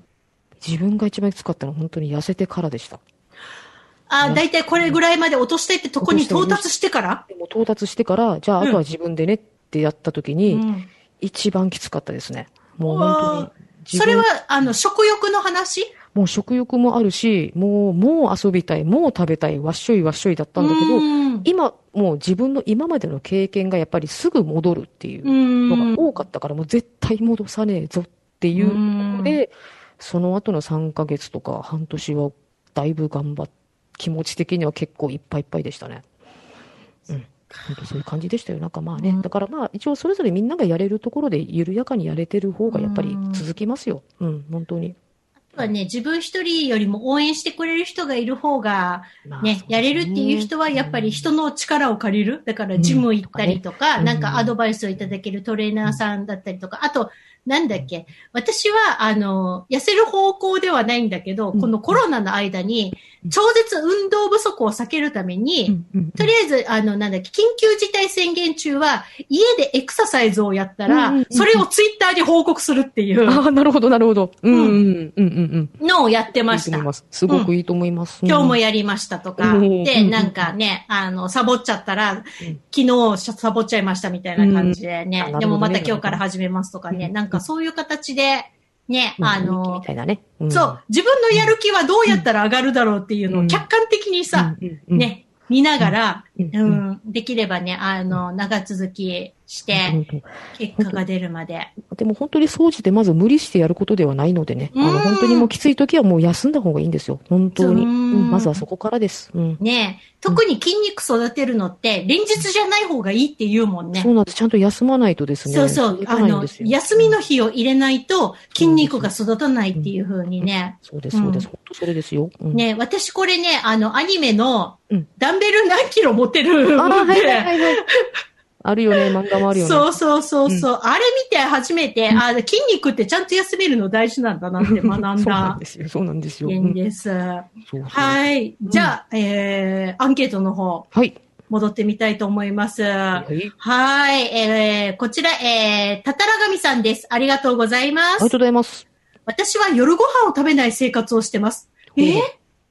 自分が一番きつかったのは本当に痩せてからでした。あ、だいたいこれぐらいまで落としてってとこに到達してから？でも到達してから、じゃああとは自分でねってやった時に、うん、一番きつかったですね。もう本当に。それは、あの、食欲の話？もう食欲もあるし、もう、もう遊びたい、もう食べたい、わっしょいわっしょいだったんだけど、今、もう自分の今までの経験がやっぱりすぐ戻るっていうのが多かったから、もう絶対戻さねえぞっていうので、その後のさんかげつとか半年はだいぶ頑張っ、気持ち的には結構いっぱいいっぱいでしたね。うん。本当そういう感じでしたよ。なんかまあね、うん、だからまあ一応それぞれみんながやれるところで緩やかにやれてる方がやっぱり続きますよ。うん、うん、本当に。あとはね、自分一人よりも応援してくれる人がいる方がね、まあ、ね、やれるっていう人はやっぱり人の力を借りる。だからジム行ったりとか、うん、とかね、なんかアドバイスをいただけるトレーナーさんだったりとか、あと、なんだっけ、私は、あの、痩せる方向ではないんだけど、うん、このコロナの間に、超絶運動不足を避けるために、うん、とりあえず、あの、なんだっけ、緊急事態宣言中は、家でエクササイズをやったら、うんうんうん、それをツイッターで報告するっていう。ああ、なるほど、なるほど。うん、うん、うん、うん。のをやってました。いいと思います。すごくいいと思います。うん、今日もやりましたとか、で、なんかね、あの、サボっちゃったら、昨日サボっちゃいましたみたいな感じでね、うん、ね、でもまた今日から始めますとかね、うん、なんかそういう形で、ね、あの、みたいなね、うん、そう、自分のやる気はどうやったら上がるだろうっていうのを客観的にさ、うんうん、ね、見ながら、うんうん、できればね、あの、長続きして、結果が出るまで。でも本当に掃除でまず無理してやることではないのでね、あの本当にもうきつい時はもう休んだ方がいいんですよ。本当に。うん、まずはそこからです。うん、ね、特に筋肉育てるのって、連日じゃない方がいいって言うもんね。そうなんです。ちゃんと休まないとですね。そうそう。あの、休みの日を入れないと筋肉が育たないっていう風にね。そうです、そうです。本当それですよ。うん、ね、私これね、あの、アニメの、ダンベル何キロ持てる、うん、あ、はいはいはいはい。あるよね、漫画もあるよね。そうそうそうそう、うん。あれ見て初めて、うん、あ、筋肉ってちゃんと休めるの大事なんだなって学んだ。そうなんですよ、そうなんですよ。うん、です。はい。じゃあ、うん、えー、アンケートの方。はい。戻ってみたいと思います。はい。はい、えー、こちら、えー、たたらがみさんです。ありがとうございます。ありがとうございます。私は夜ご飯を食べない生活をしてます。えー、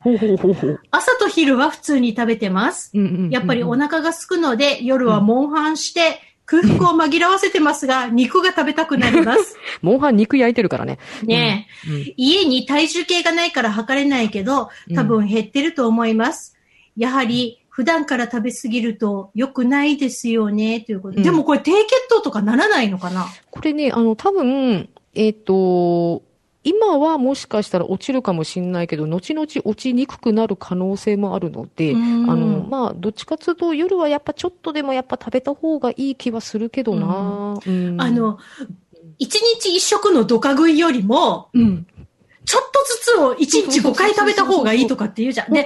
ほうほうほうほう。朝と昼は普通に食べてます、うんうんうんうん。やっぱりお腹が空くので、夜はモンハンして、空腹を紛らわせてますが、肉が食べたくなります。モンハン肉焼いてるからね。ねえ、うんうん。家に体重計がないから測れないけど、多分減ってると思います。やはり、普段から食べ過ぎると良くないですよね、ということで、うん。でもこれ低血糖とかならないのかな？これね、あの、多分、えっと、今はもしかしたら落ちるかもしれないけど、後々落ちにくくなる可能性もあるので、あの、まあ、どっちかというと夜はやっぱちょっとでもやっぱ食べた方がいい気はするけどな。うん、あの、一日一食のドカ食いよりも、うんちょっとずつをいちにちごかい食べた方がいいとかって言うじゃん。で、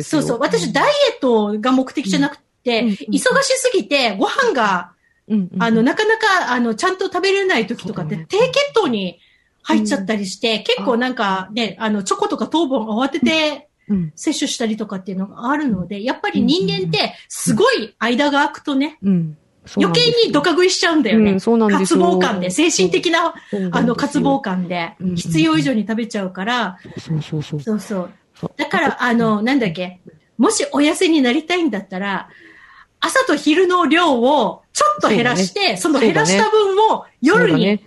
そうそう。私、ダイエットが目的じゃなくて、うん、忙しすぎて、ご飯が、うん、あの、なかなか、あの、ちゃんと食べれない時とかって、ね、低血糖に入っちゃったりして、うん、結構なんかね、あの、チョコとか糖分を慌てて摂取したりとかっていうのがあるので、やっぱり人間って、すごい間が空くとね、うんうん余計にドカ食いしちゃうんだよね。うん、そうなんですよ。渇望感で、精神的な、あの、渇望感で、必要以上に食べちゃうから、そうそうそう。そうそう。だから、あの、なんだっけ、もしお痩せになりたいんだったら、朝と昼の量をちょっと減らして、その減らした分を夜に、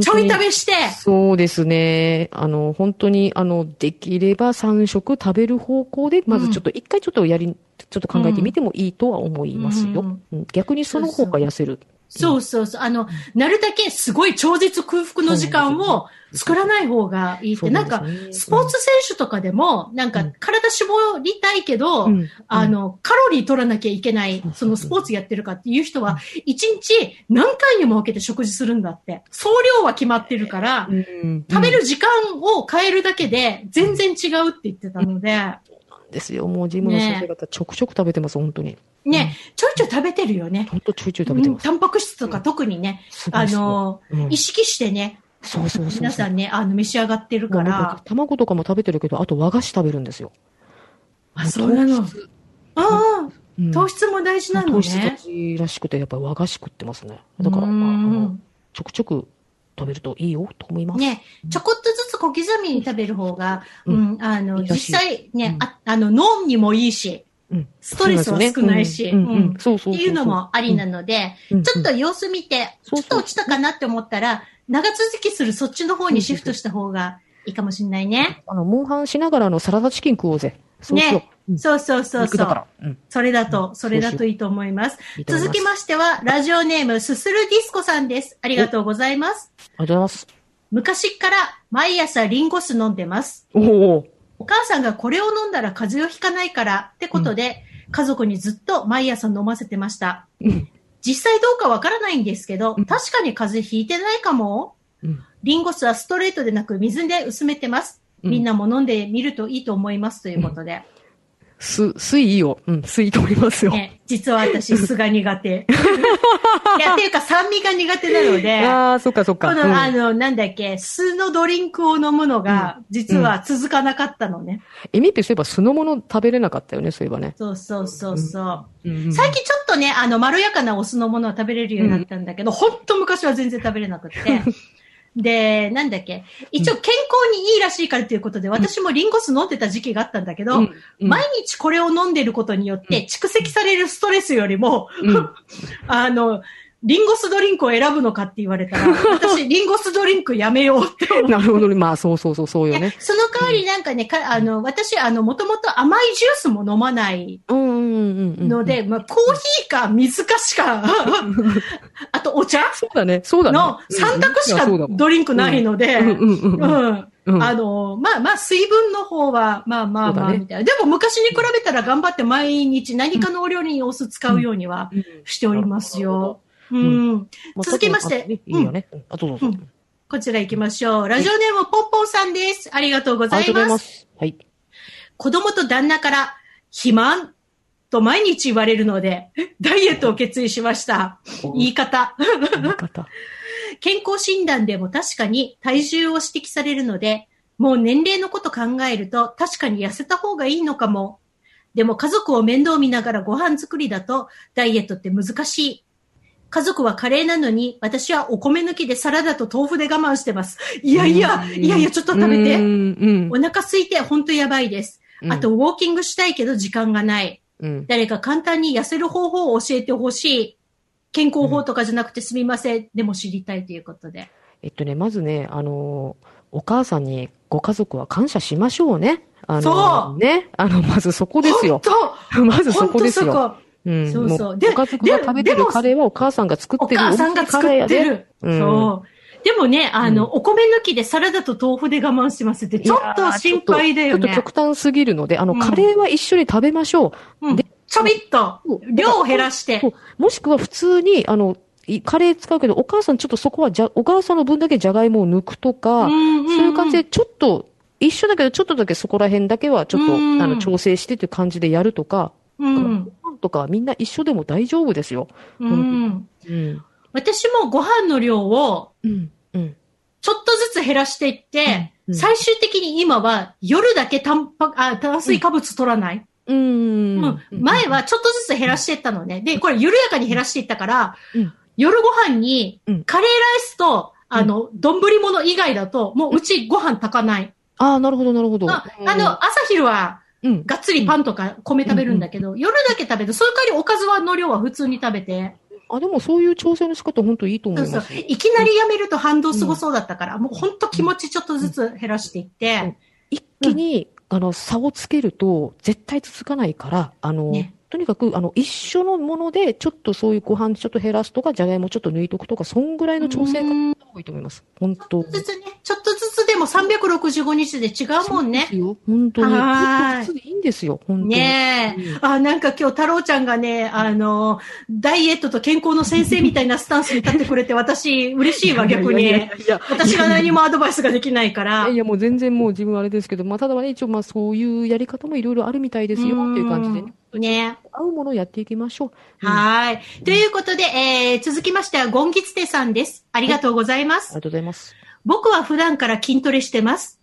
ちょい食べして。そうですね。あの、本当に、あの、できればさん食食べる方向で、まずちょっと、一回ちょっとやり、うんちょっと考えてみてもいいとは思いますよ。うんうん、逆にその方が痩せる。そうそう、うん、そうそうそう。あの、なるだけすごい超絶空腹の時間を作らない方がいいって。なんか、スポーツ選手とかでも、なんか体絞りたいけど、うんうん、あの、カロリー取らなきゃいけない、そのスポーツやってるかっていう人は、一日何回にも分けて食事するんだって。総量は決まってるから、うんうん、食べる時間を変えるだけで全然違うって言ってたので、うんですよ。もうジムの先生方、ね、ちょくちょく食べてます、本当に。ね、うん、ちょいちょい食べてるよね。本当ちょいちょい食べてます。うん、タンパク質とか特にね、うん、あの、うん、意識してね、そうそうそうそう皆さんね、あの、召し上がってるから。卵とかも食べてるけど、あと和菓子食べるんですよ。あ、そうなの。ああ、うん、糖質も大事なのね。糖質大事らしくて、やっぱり和菓子食ってますね。だから、まあ、あのちょくちょく、食べるといいよと思います。ね、ちょこっとずつ小刻みに食べる方が、うんうん、あの実際ね、うん、あ, あの脳にもいいし、うん、ストレスは少ないし、っていうのもありなので、うん、ちょっと様子見て、うん、ちょっと落ちたかなって思ったら、うん、長続きするそっちの方にシフトした方がいいかもしれないね。あのモンハンしながらのサラダチキン食おうぜ。そうそう。ねそうそうそうそう、うん。それだと、それだといいと思います。いいます続きましては、ラジオネーム、すするディスコさんです。ありがとうございます。ありがとうございます。昔から毎朝リンゴ酢飲んでます。おお。お母さんがこれを飲んだら風邪をひかないからってことで、うん、家族にずっと毎朝飲ませてました。うん、実際どうかわからないんですけど、うん、確かに風邪ひいてないかも。うん、リンゴ酢はストレートでなく水で薄めてます。うん、みんなも飲んでみるといいと思いますということで。うんす、すいいよ。うん、すいと思いますよ。ね、実は私、酢が苦手。いや、ていうか、酸味が苦手なので。ああ、そっかそっか。この、うん、あの、なんだっけ、酢のドリンクを飲むのが、実は続かなかったのね。えみっぺ、そういえば酢のもの食べれなかったよね、そういえばね。そうそうそうそう、うんうん。最近ちょっとね、あの、まろやかなお酢のものは食べれるようになったんだけど、うん、ほんと昔は全然食べれなくって。で、なんだっけ一応健康にいいらしいからということで、うん、私もリンゴ酢飲んでた時期があったんだけど、うんうん、毎日これを飲んでることによって蓄積されるストレスよりも、うん、あの、リンゴ酢ドリンクを選ぶのかって言われたら、私、リンゴ酢ドリンクやめようって思う。なるほどね。まあ、そうそうそう、そうよね。その代わりなんかね、かあの、私、あの、もともと甘いジュースも飲まないので、まあ、コーヒーか水かしか、あとお茶そうだね、そうだね。のさん択しかドリンクないので、うん、あの、まあまあ、水分の方は、まあまあまあ、みたいな、ね。でも昔に比べたら頑張って毎日何かのお料理にお酢使うようにはしておりますよ。うんうん、続きまして、こちら行きましょう。ラジオネームポンポンさんです。ありがとうございます。はい、子供と旦那から肥満、と毎日言われるので、ダイエットを決意しました。言い方。言い方。健康診断でも確かに体重を指摘されるので、もう年齢のこと考えると確かに痩せた方がいいのかも。でも家族を面倒見ながらご飯作りだとダイエットって難しい。家族はカレーなのに、私はお米抜きでサラダと豆腐で我慢してます。いやいや、いやいや、ちょっと食べて。お腹空いて本当やばいです。あと、ウォーキングしたいけど時間がない。うん、誰か簡単に痩せる方法を教えてほしい。健康法とかじゃなくてすみません。うん、でも知りたいということで。えっとね、まずね、あの、お母さんにご家族は感謝しましょうね。あのそうね。あの、まずそこですよ。まずそこですよ。うん、そうそう。で、お母さんが食べてるカレーはお母さんが作ってる。お母さんが作ってる。うん、そう。でもね、あの、うん、お米抜きでサラダと豆腐で我慢してますって、ちょっと心配だよね。ちょっと、ちょっと極端すぎるので、あの、うん、カレーは一緒に食べましょう。うん、でちょびっと、量を減らして。もしくは普通に、あの、カレー使うけど、お母さんちょっとそこはじゃ、お母さんの分だけじゃがいもを抜くとか、うんうんうん、そういう感じで、ちょっと、一緒だけど、ちょっとだけそこら辺だけは、ちょっと、うんうん、あの、調整してという感じでやるとか、うんとかみんな一緒でも大丈夫ですよ、うんうん、私もご飯の量をちょっとずつ減らしていって、うんうん、最終的に今は夜だけ炭パ、あ、炭水化物取らない、うんうんうん、前はちょっとずつ減らしていったのね。でこれ緩やかに減らしていったから、うん、夜ご飯にカレーライスとあの丼物以外だともううちご飯炊かない、うん、ああなるほどなるほど、あ、あの朝昼はうん、がっつりパンとか米食べるんだけど、うん、夜だけ食べて、そういう代わりおかずはの量は普通に食べて。あ、でもそういう調整の仕方本当いいと思います。そうそう。いきなりやめると反動すごそうだったから、うん、もう本当気持ちちょっとずつ減らしていって。うんうん、一気に、うん、あの、差をつけると絶対続かないから、あの、ね、とにかく、あの、一緒のもので、ちょっとそういうご飯ちょっと減らすとか、じゃがいもちょっと抜いとくとか、そんぐらいの調整がいいと思います。本当。ちょっとずつね、ちょっとずつでもさんびゃくろくじゅうごにちで違うもんね。そうですよ。本当に。はい。ちょっとずつでいいんですよ。本当に。ねえ。あ、なんか今日太郎ちゃんがね、あの、ダイエットと健康の先生みたいなスタンスに立ってくれて、私、嬉しいわ、逆に。いやいやいや、私が何もアドバイスができないから。いや、もう全然もう自分はあれですけど、まあ、ただね、一応まあそういうやり方もいろいろあるみたいですよ、っていう感じでね。ね。合うものをやっていきましょう。うん、はい。ということで、えー、続きましては、ゴンギツテさんです。ありがとうございます。ありがとうございます。僕は普段から筋トレしてます。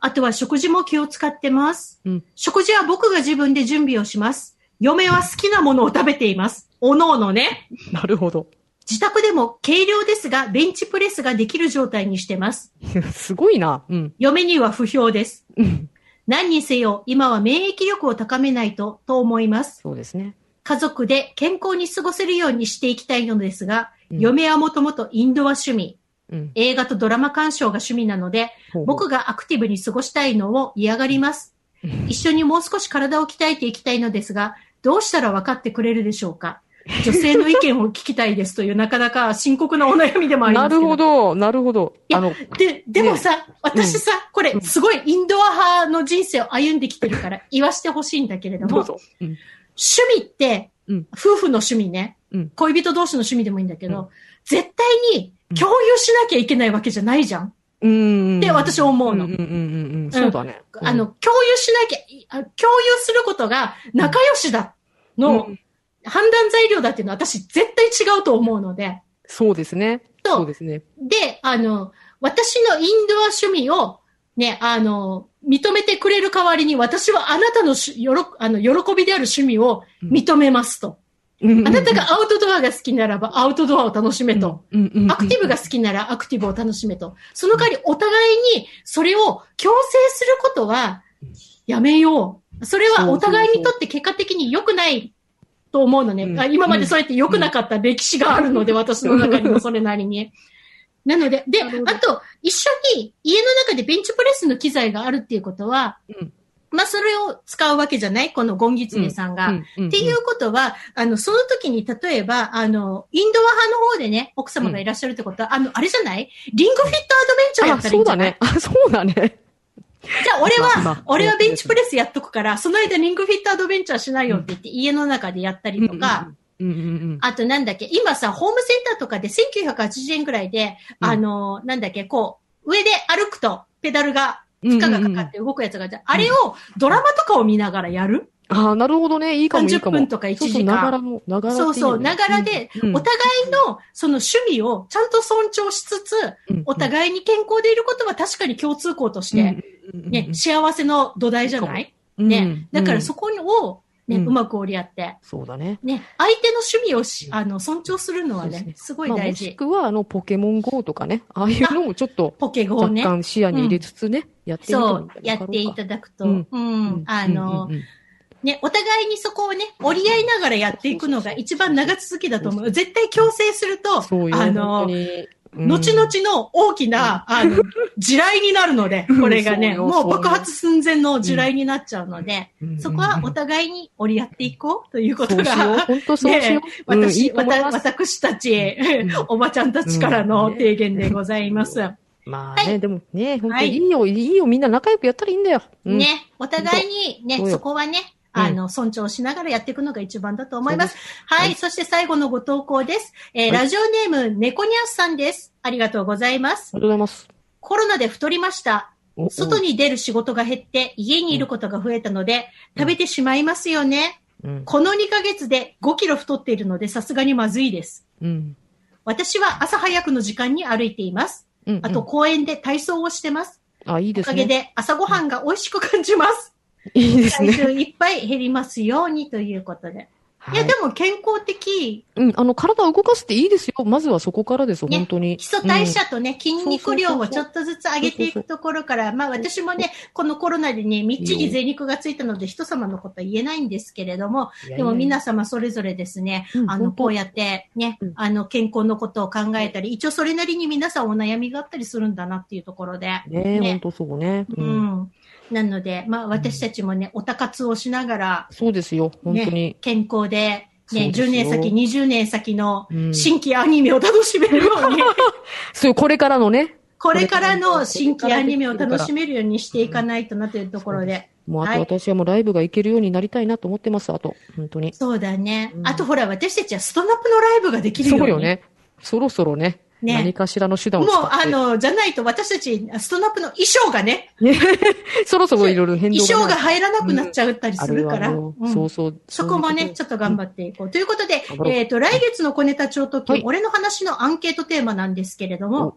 あとは食事も気を使ってます、うん。食事は僕が自分で準備をします。嫁は好きなものを食べています。おのおのね。なるほど。自宅でも軽量ですが、ベンチプレスができる状態にしてます。すごいな。うん。嫁には不評です。うん。何にせよ、今は免疫力を高めないと、と思います。そうですね。家族で健康に過ごせるようにしていきたいのですが、うん、嫁はもともとインドア趣味、うん、映画とドラマ鑑賞が趣味なので、うん、僕がアクティブに過ごしたいのを嫌がります、うん。一緒にもう少し体を鍛えていきたいのですが、どうしたら分かってくれるでしょうか。女性の意見を聞きたいですという、なかなか深刻なお悩みでもありますけど。なるほど、なるほど。いや、あので、でもさ、ね、私さ、これ、すごいインドア派の人生を歩んできてるから言わしてほしいんだけれども、どうぞ、うん、趣味って、うん、夫婦の趣味ね、うん、恋人同士の趣味でもいいんだけど、うん、絶対に共有しなきゃいけないわけじゃないじゃん。うんって私思うの。うんうんうんうん、そうだね、うん。あの、共有しなきゃ、共有することが仲良しだの、うん判断材料だっていうのは私絶対違うと思うので。そうですね。そうですね。で、あの、私のインドア趣味をね、あの、認めてくれる代わりに私はあなたのし、よろ、あの、喜びである趣味を認めますと。うん、あなたがアウトドアが好きならばアウトドアを楽しめと。うんうんうんうん、アクティブが好きならアクティブを楽しめと。その代わりお互いにそれを強制することはやめよう。それはお互いにとって結果的に良くない。と思うのね、うん。今までそうやって良くなかった歴史があるので、うん、私の中にもそれなりに。なので、で、あと、一緒に家の中でベンチプレスの機材があるっていうことは、うん、まあ、それを使うわけじゃないこのゴンギツネさんが、うんうん。っていうことは、あの、その時に、例えば、あの、インドア派の方でね、奥様がいらっしゃるってことは、あの、あれじゃないリングフィットアドベンチャーだったらいいんじゃない？あ、そうだね。そうだね。じゃあ、俺は、俺はベンチプレスやっとくから、その間リングフィットアドベンチャーしないよって言って、家の中でやったりとか、あとなんだっけ、今さ、ホームセンターとかでせんきゅうひゃくはちじゅうえんくらいで、あの、なんだっけ、こう、上で歩くと、ペダルが、負荷がかかって動くやつが、あれをドラマとかを見ながらやるああ、なるほどね。いいかもいいかも。さんじゅっぷんとかいちじかん。そうそう、ながらも、ながらで、ね。そうそう、ながらで、うん、お互いのその趣味をちゃんと尊重しつつ、うん、お互いに健康でいることは確かに共通項として、うん、ね、幸せの土台じゃない、うん、ね。だからそこを、ね、うん、うまく折り合って。そうだね。ね、相手の趣味をし、あの、尊重するのはね、すごい大事。まあ、もしくは、あの、ポケモン ゴー とかね、ああいうのをちょっと、ポケ ゴー ね。若干視野に入れつつね、うん、やっていただくと。そう、やっていただくと、うん、うん、あの、うんうんうん、ね、お互いにそこをね、折り合いながらやっていくのが一番長続きだと思う。絶対強制すると、あの、うん、後々の大きな、あの、地雷になるので、これがね、うん、もう爆発寸前の地雷になっちゃうので、うん、そこはお互いに折り合っていこうということが、本当そうしよう、ね、私、うん、いい私たち、うん、おばちゃんたちからの提言でございます。うんまあね、はい、でもね、本当にいいよ、はい、いいよ、みんな仲良くやったらいいんだよ。うん、ね、お互いにね、そこはね、あの、尊重しながらやっていくのが一番だと思います。はい、はい。そして最後のご投稿です。えーはい、ラジオネーム、猫にゃすさんです。ありがとうございます。ありがとうございます。コロナで太りました。外に出る仕事が減って、家にいることが増えたので、うん、食べてしまいますよね。うん、このにかげつでごキロ太っているので、さすがにまずいです、うん。私は朝早くの時間に歩いています。うんうん、あと、公園で体操をしてます。あ、いいですね。おかげで朝ごはんが美味しく感じます。いいですね。体重いっぱい減りますようにということで。はい、いや、でも健康的。うん、あの、体を動かすっていいですよ。まずはそこからです、ね、本当に。基礎代謝とね、うん、筋肉量をちょっとずつ上げていくところから、そうそうそうまあ私もね、このコロナでね、みっちり贅肉がついたので、人様のことは言えないんですけれども、いやいやいやでも皆様それぞれですね、うん、あの、こうやってね、うん、あの、健康のことを考えたり、一応それなりに皆さんお悩みがあったりするんだなっていうところで。ね、ね本当そうね。うん。うんなので、まあ私たちもね、おたかつをしながら、そうですよ、本当に。ね、健康で、ね、じゅうねんさき、にじゅうねんさきの新規アニメを楽しめるように。うん、そう、これからのね。これからの新規アニメを楽しめるようにしていかないとなというところで。もうあと私はもうライブが行けるようになりたいなと思ってます、あと。本当に。そうだね。うん、あとほら、私たちはストナップのライブができるように。そうよね。そろそろね。ね、何かしらの手段を使って。もう、あの、じゃないと私たち、ストナップの衣装がね。そろそろいろいろ変動が。衣装が入らなくなっちゃったりするから。うんうん、そうそう。そこもね、ちょっと頑張っていこう。うん、ということで、えっと、来月の小ネタ超特急、はい、俺の話のアンケートテーマなんですけれども、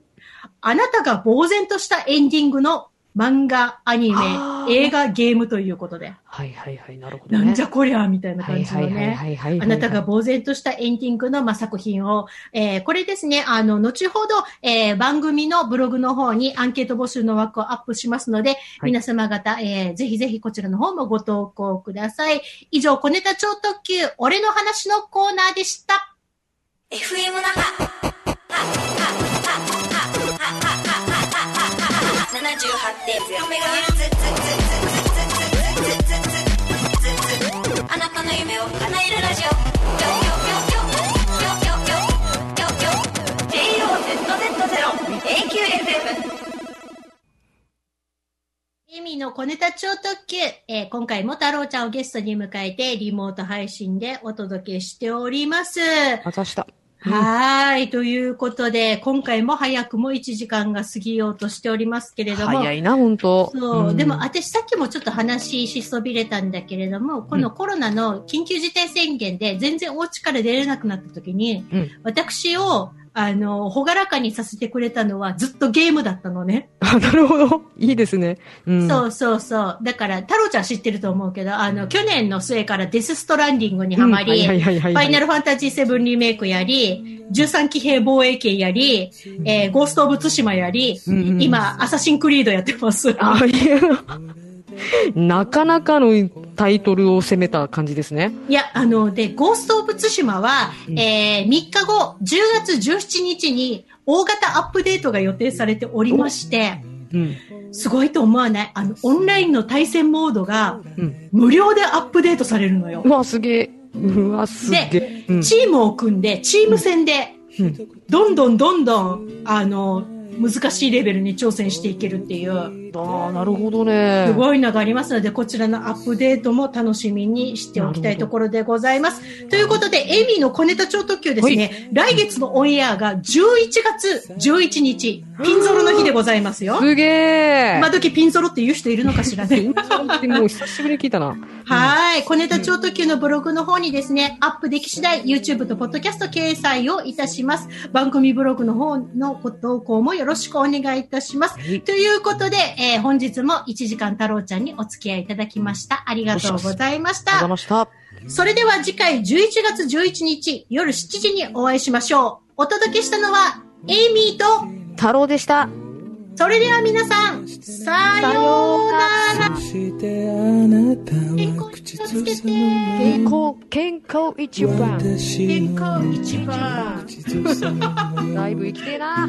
あなたが呆然としたエンディングの漫画、アニメ、映画、ゲームということで。はいはいはい、なるほど、ね。なんじゃこりゃ、みたいな感じのね。あなたが呆然としたエンディングの、まあ、作品を、えー、これですね、あの、後ほど、えー、番組のブログの方にアンケート募集の枠をアップしますので、はい、皆様方、えー、ぜひぜひこちらの方もご投稿ください。以上、小ネタ超特急、俺の話のコーナーでした。エフエム 中。ななじゅうはちてんゼロメガヘルツ あなたの夢を叶えるラジオエミの小ネタ超特急、えー、今回も太郎ちゃんをゲストに迎えてリモート配信でお届けしております。またした。うん、はい。ということで、今回も早くもいちじかんが過ぎようとしておりますけれども。早いな、本当。そう。うん、でも、私さっきもちょっと話しそびれたんだけれども、このコロナの緊急事態宣言で全然お家から出れなくなった時に、うん、私を、あの、ほがらかにさせてくれたのはずっとゲームだったのね。あ、なるほど。いいですね。うん、そうそうそう。だから、太郎ちゃん知ってると思うけど、あの、去年の末からデスストランディングにハマり、ファイナルファンタジーセブンリメイクやり、じゅうさんきへい防衛権やり、えー、ゴーストオブツシマやり、うんうん、今、アサシンクリードやってます。あ、いや。なかなかのタイトルを攻めた感じですね。いや、あの、で、ゴースト・オブ・ツシマは、うん、えー、みっかご、じゅうがつじゅうしちにちに大型アップデートが予定されておりまして、うん、すごいと思わないあの、オンラインの対戦モードが無料でアップデートされるのよ。うわ、すげえ。うわ、すげえ。で、うん、チームを組んで、チーム戦で、うん、どんどんどんどん、あの、難しいレベルに挑戦していけるっていう。あ、なるほどね。すごいのがありますので、こちらのアップデートも楽しみにしておきたいところでございます。ということで、エミの小ネタ超特急ですね、はい、来月のオンエアがじゅういちがつじゅういちにち、ピンゾロの日でございますよ。すげえ。今時ピンゾロって言う人いるのかしらね。ピンゾロってもう久しぶりに聞いたな。はい、小ネタ超特急のブログの方にですね、アップでき次第 YouTube とポッドキャスト掲載をいたします。番組ブログの方のご投稿もよろしくお願いいたします。はい、ということで、えー、本日もいちじかん太郎ちゃんにお付き合いいただきました。ありがとうございました。ありがとうございました。それでは次回じゅういちがつじゅういちにち夜しちじにお会いしましょう。お届けしたのはエイミーと太郎でした。それでは皆さん、さようなら。健康気をつけて。健康、健康一番。健康一番。だいぶ生きてえな。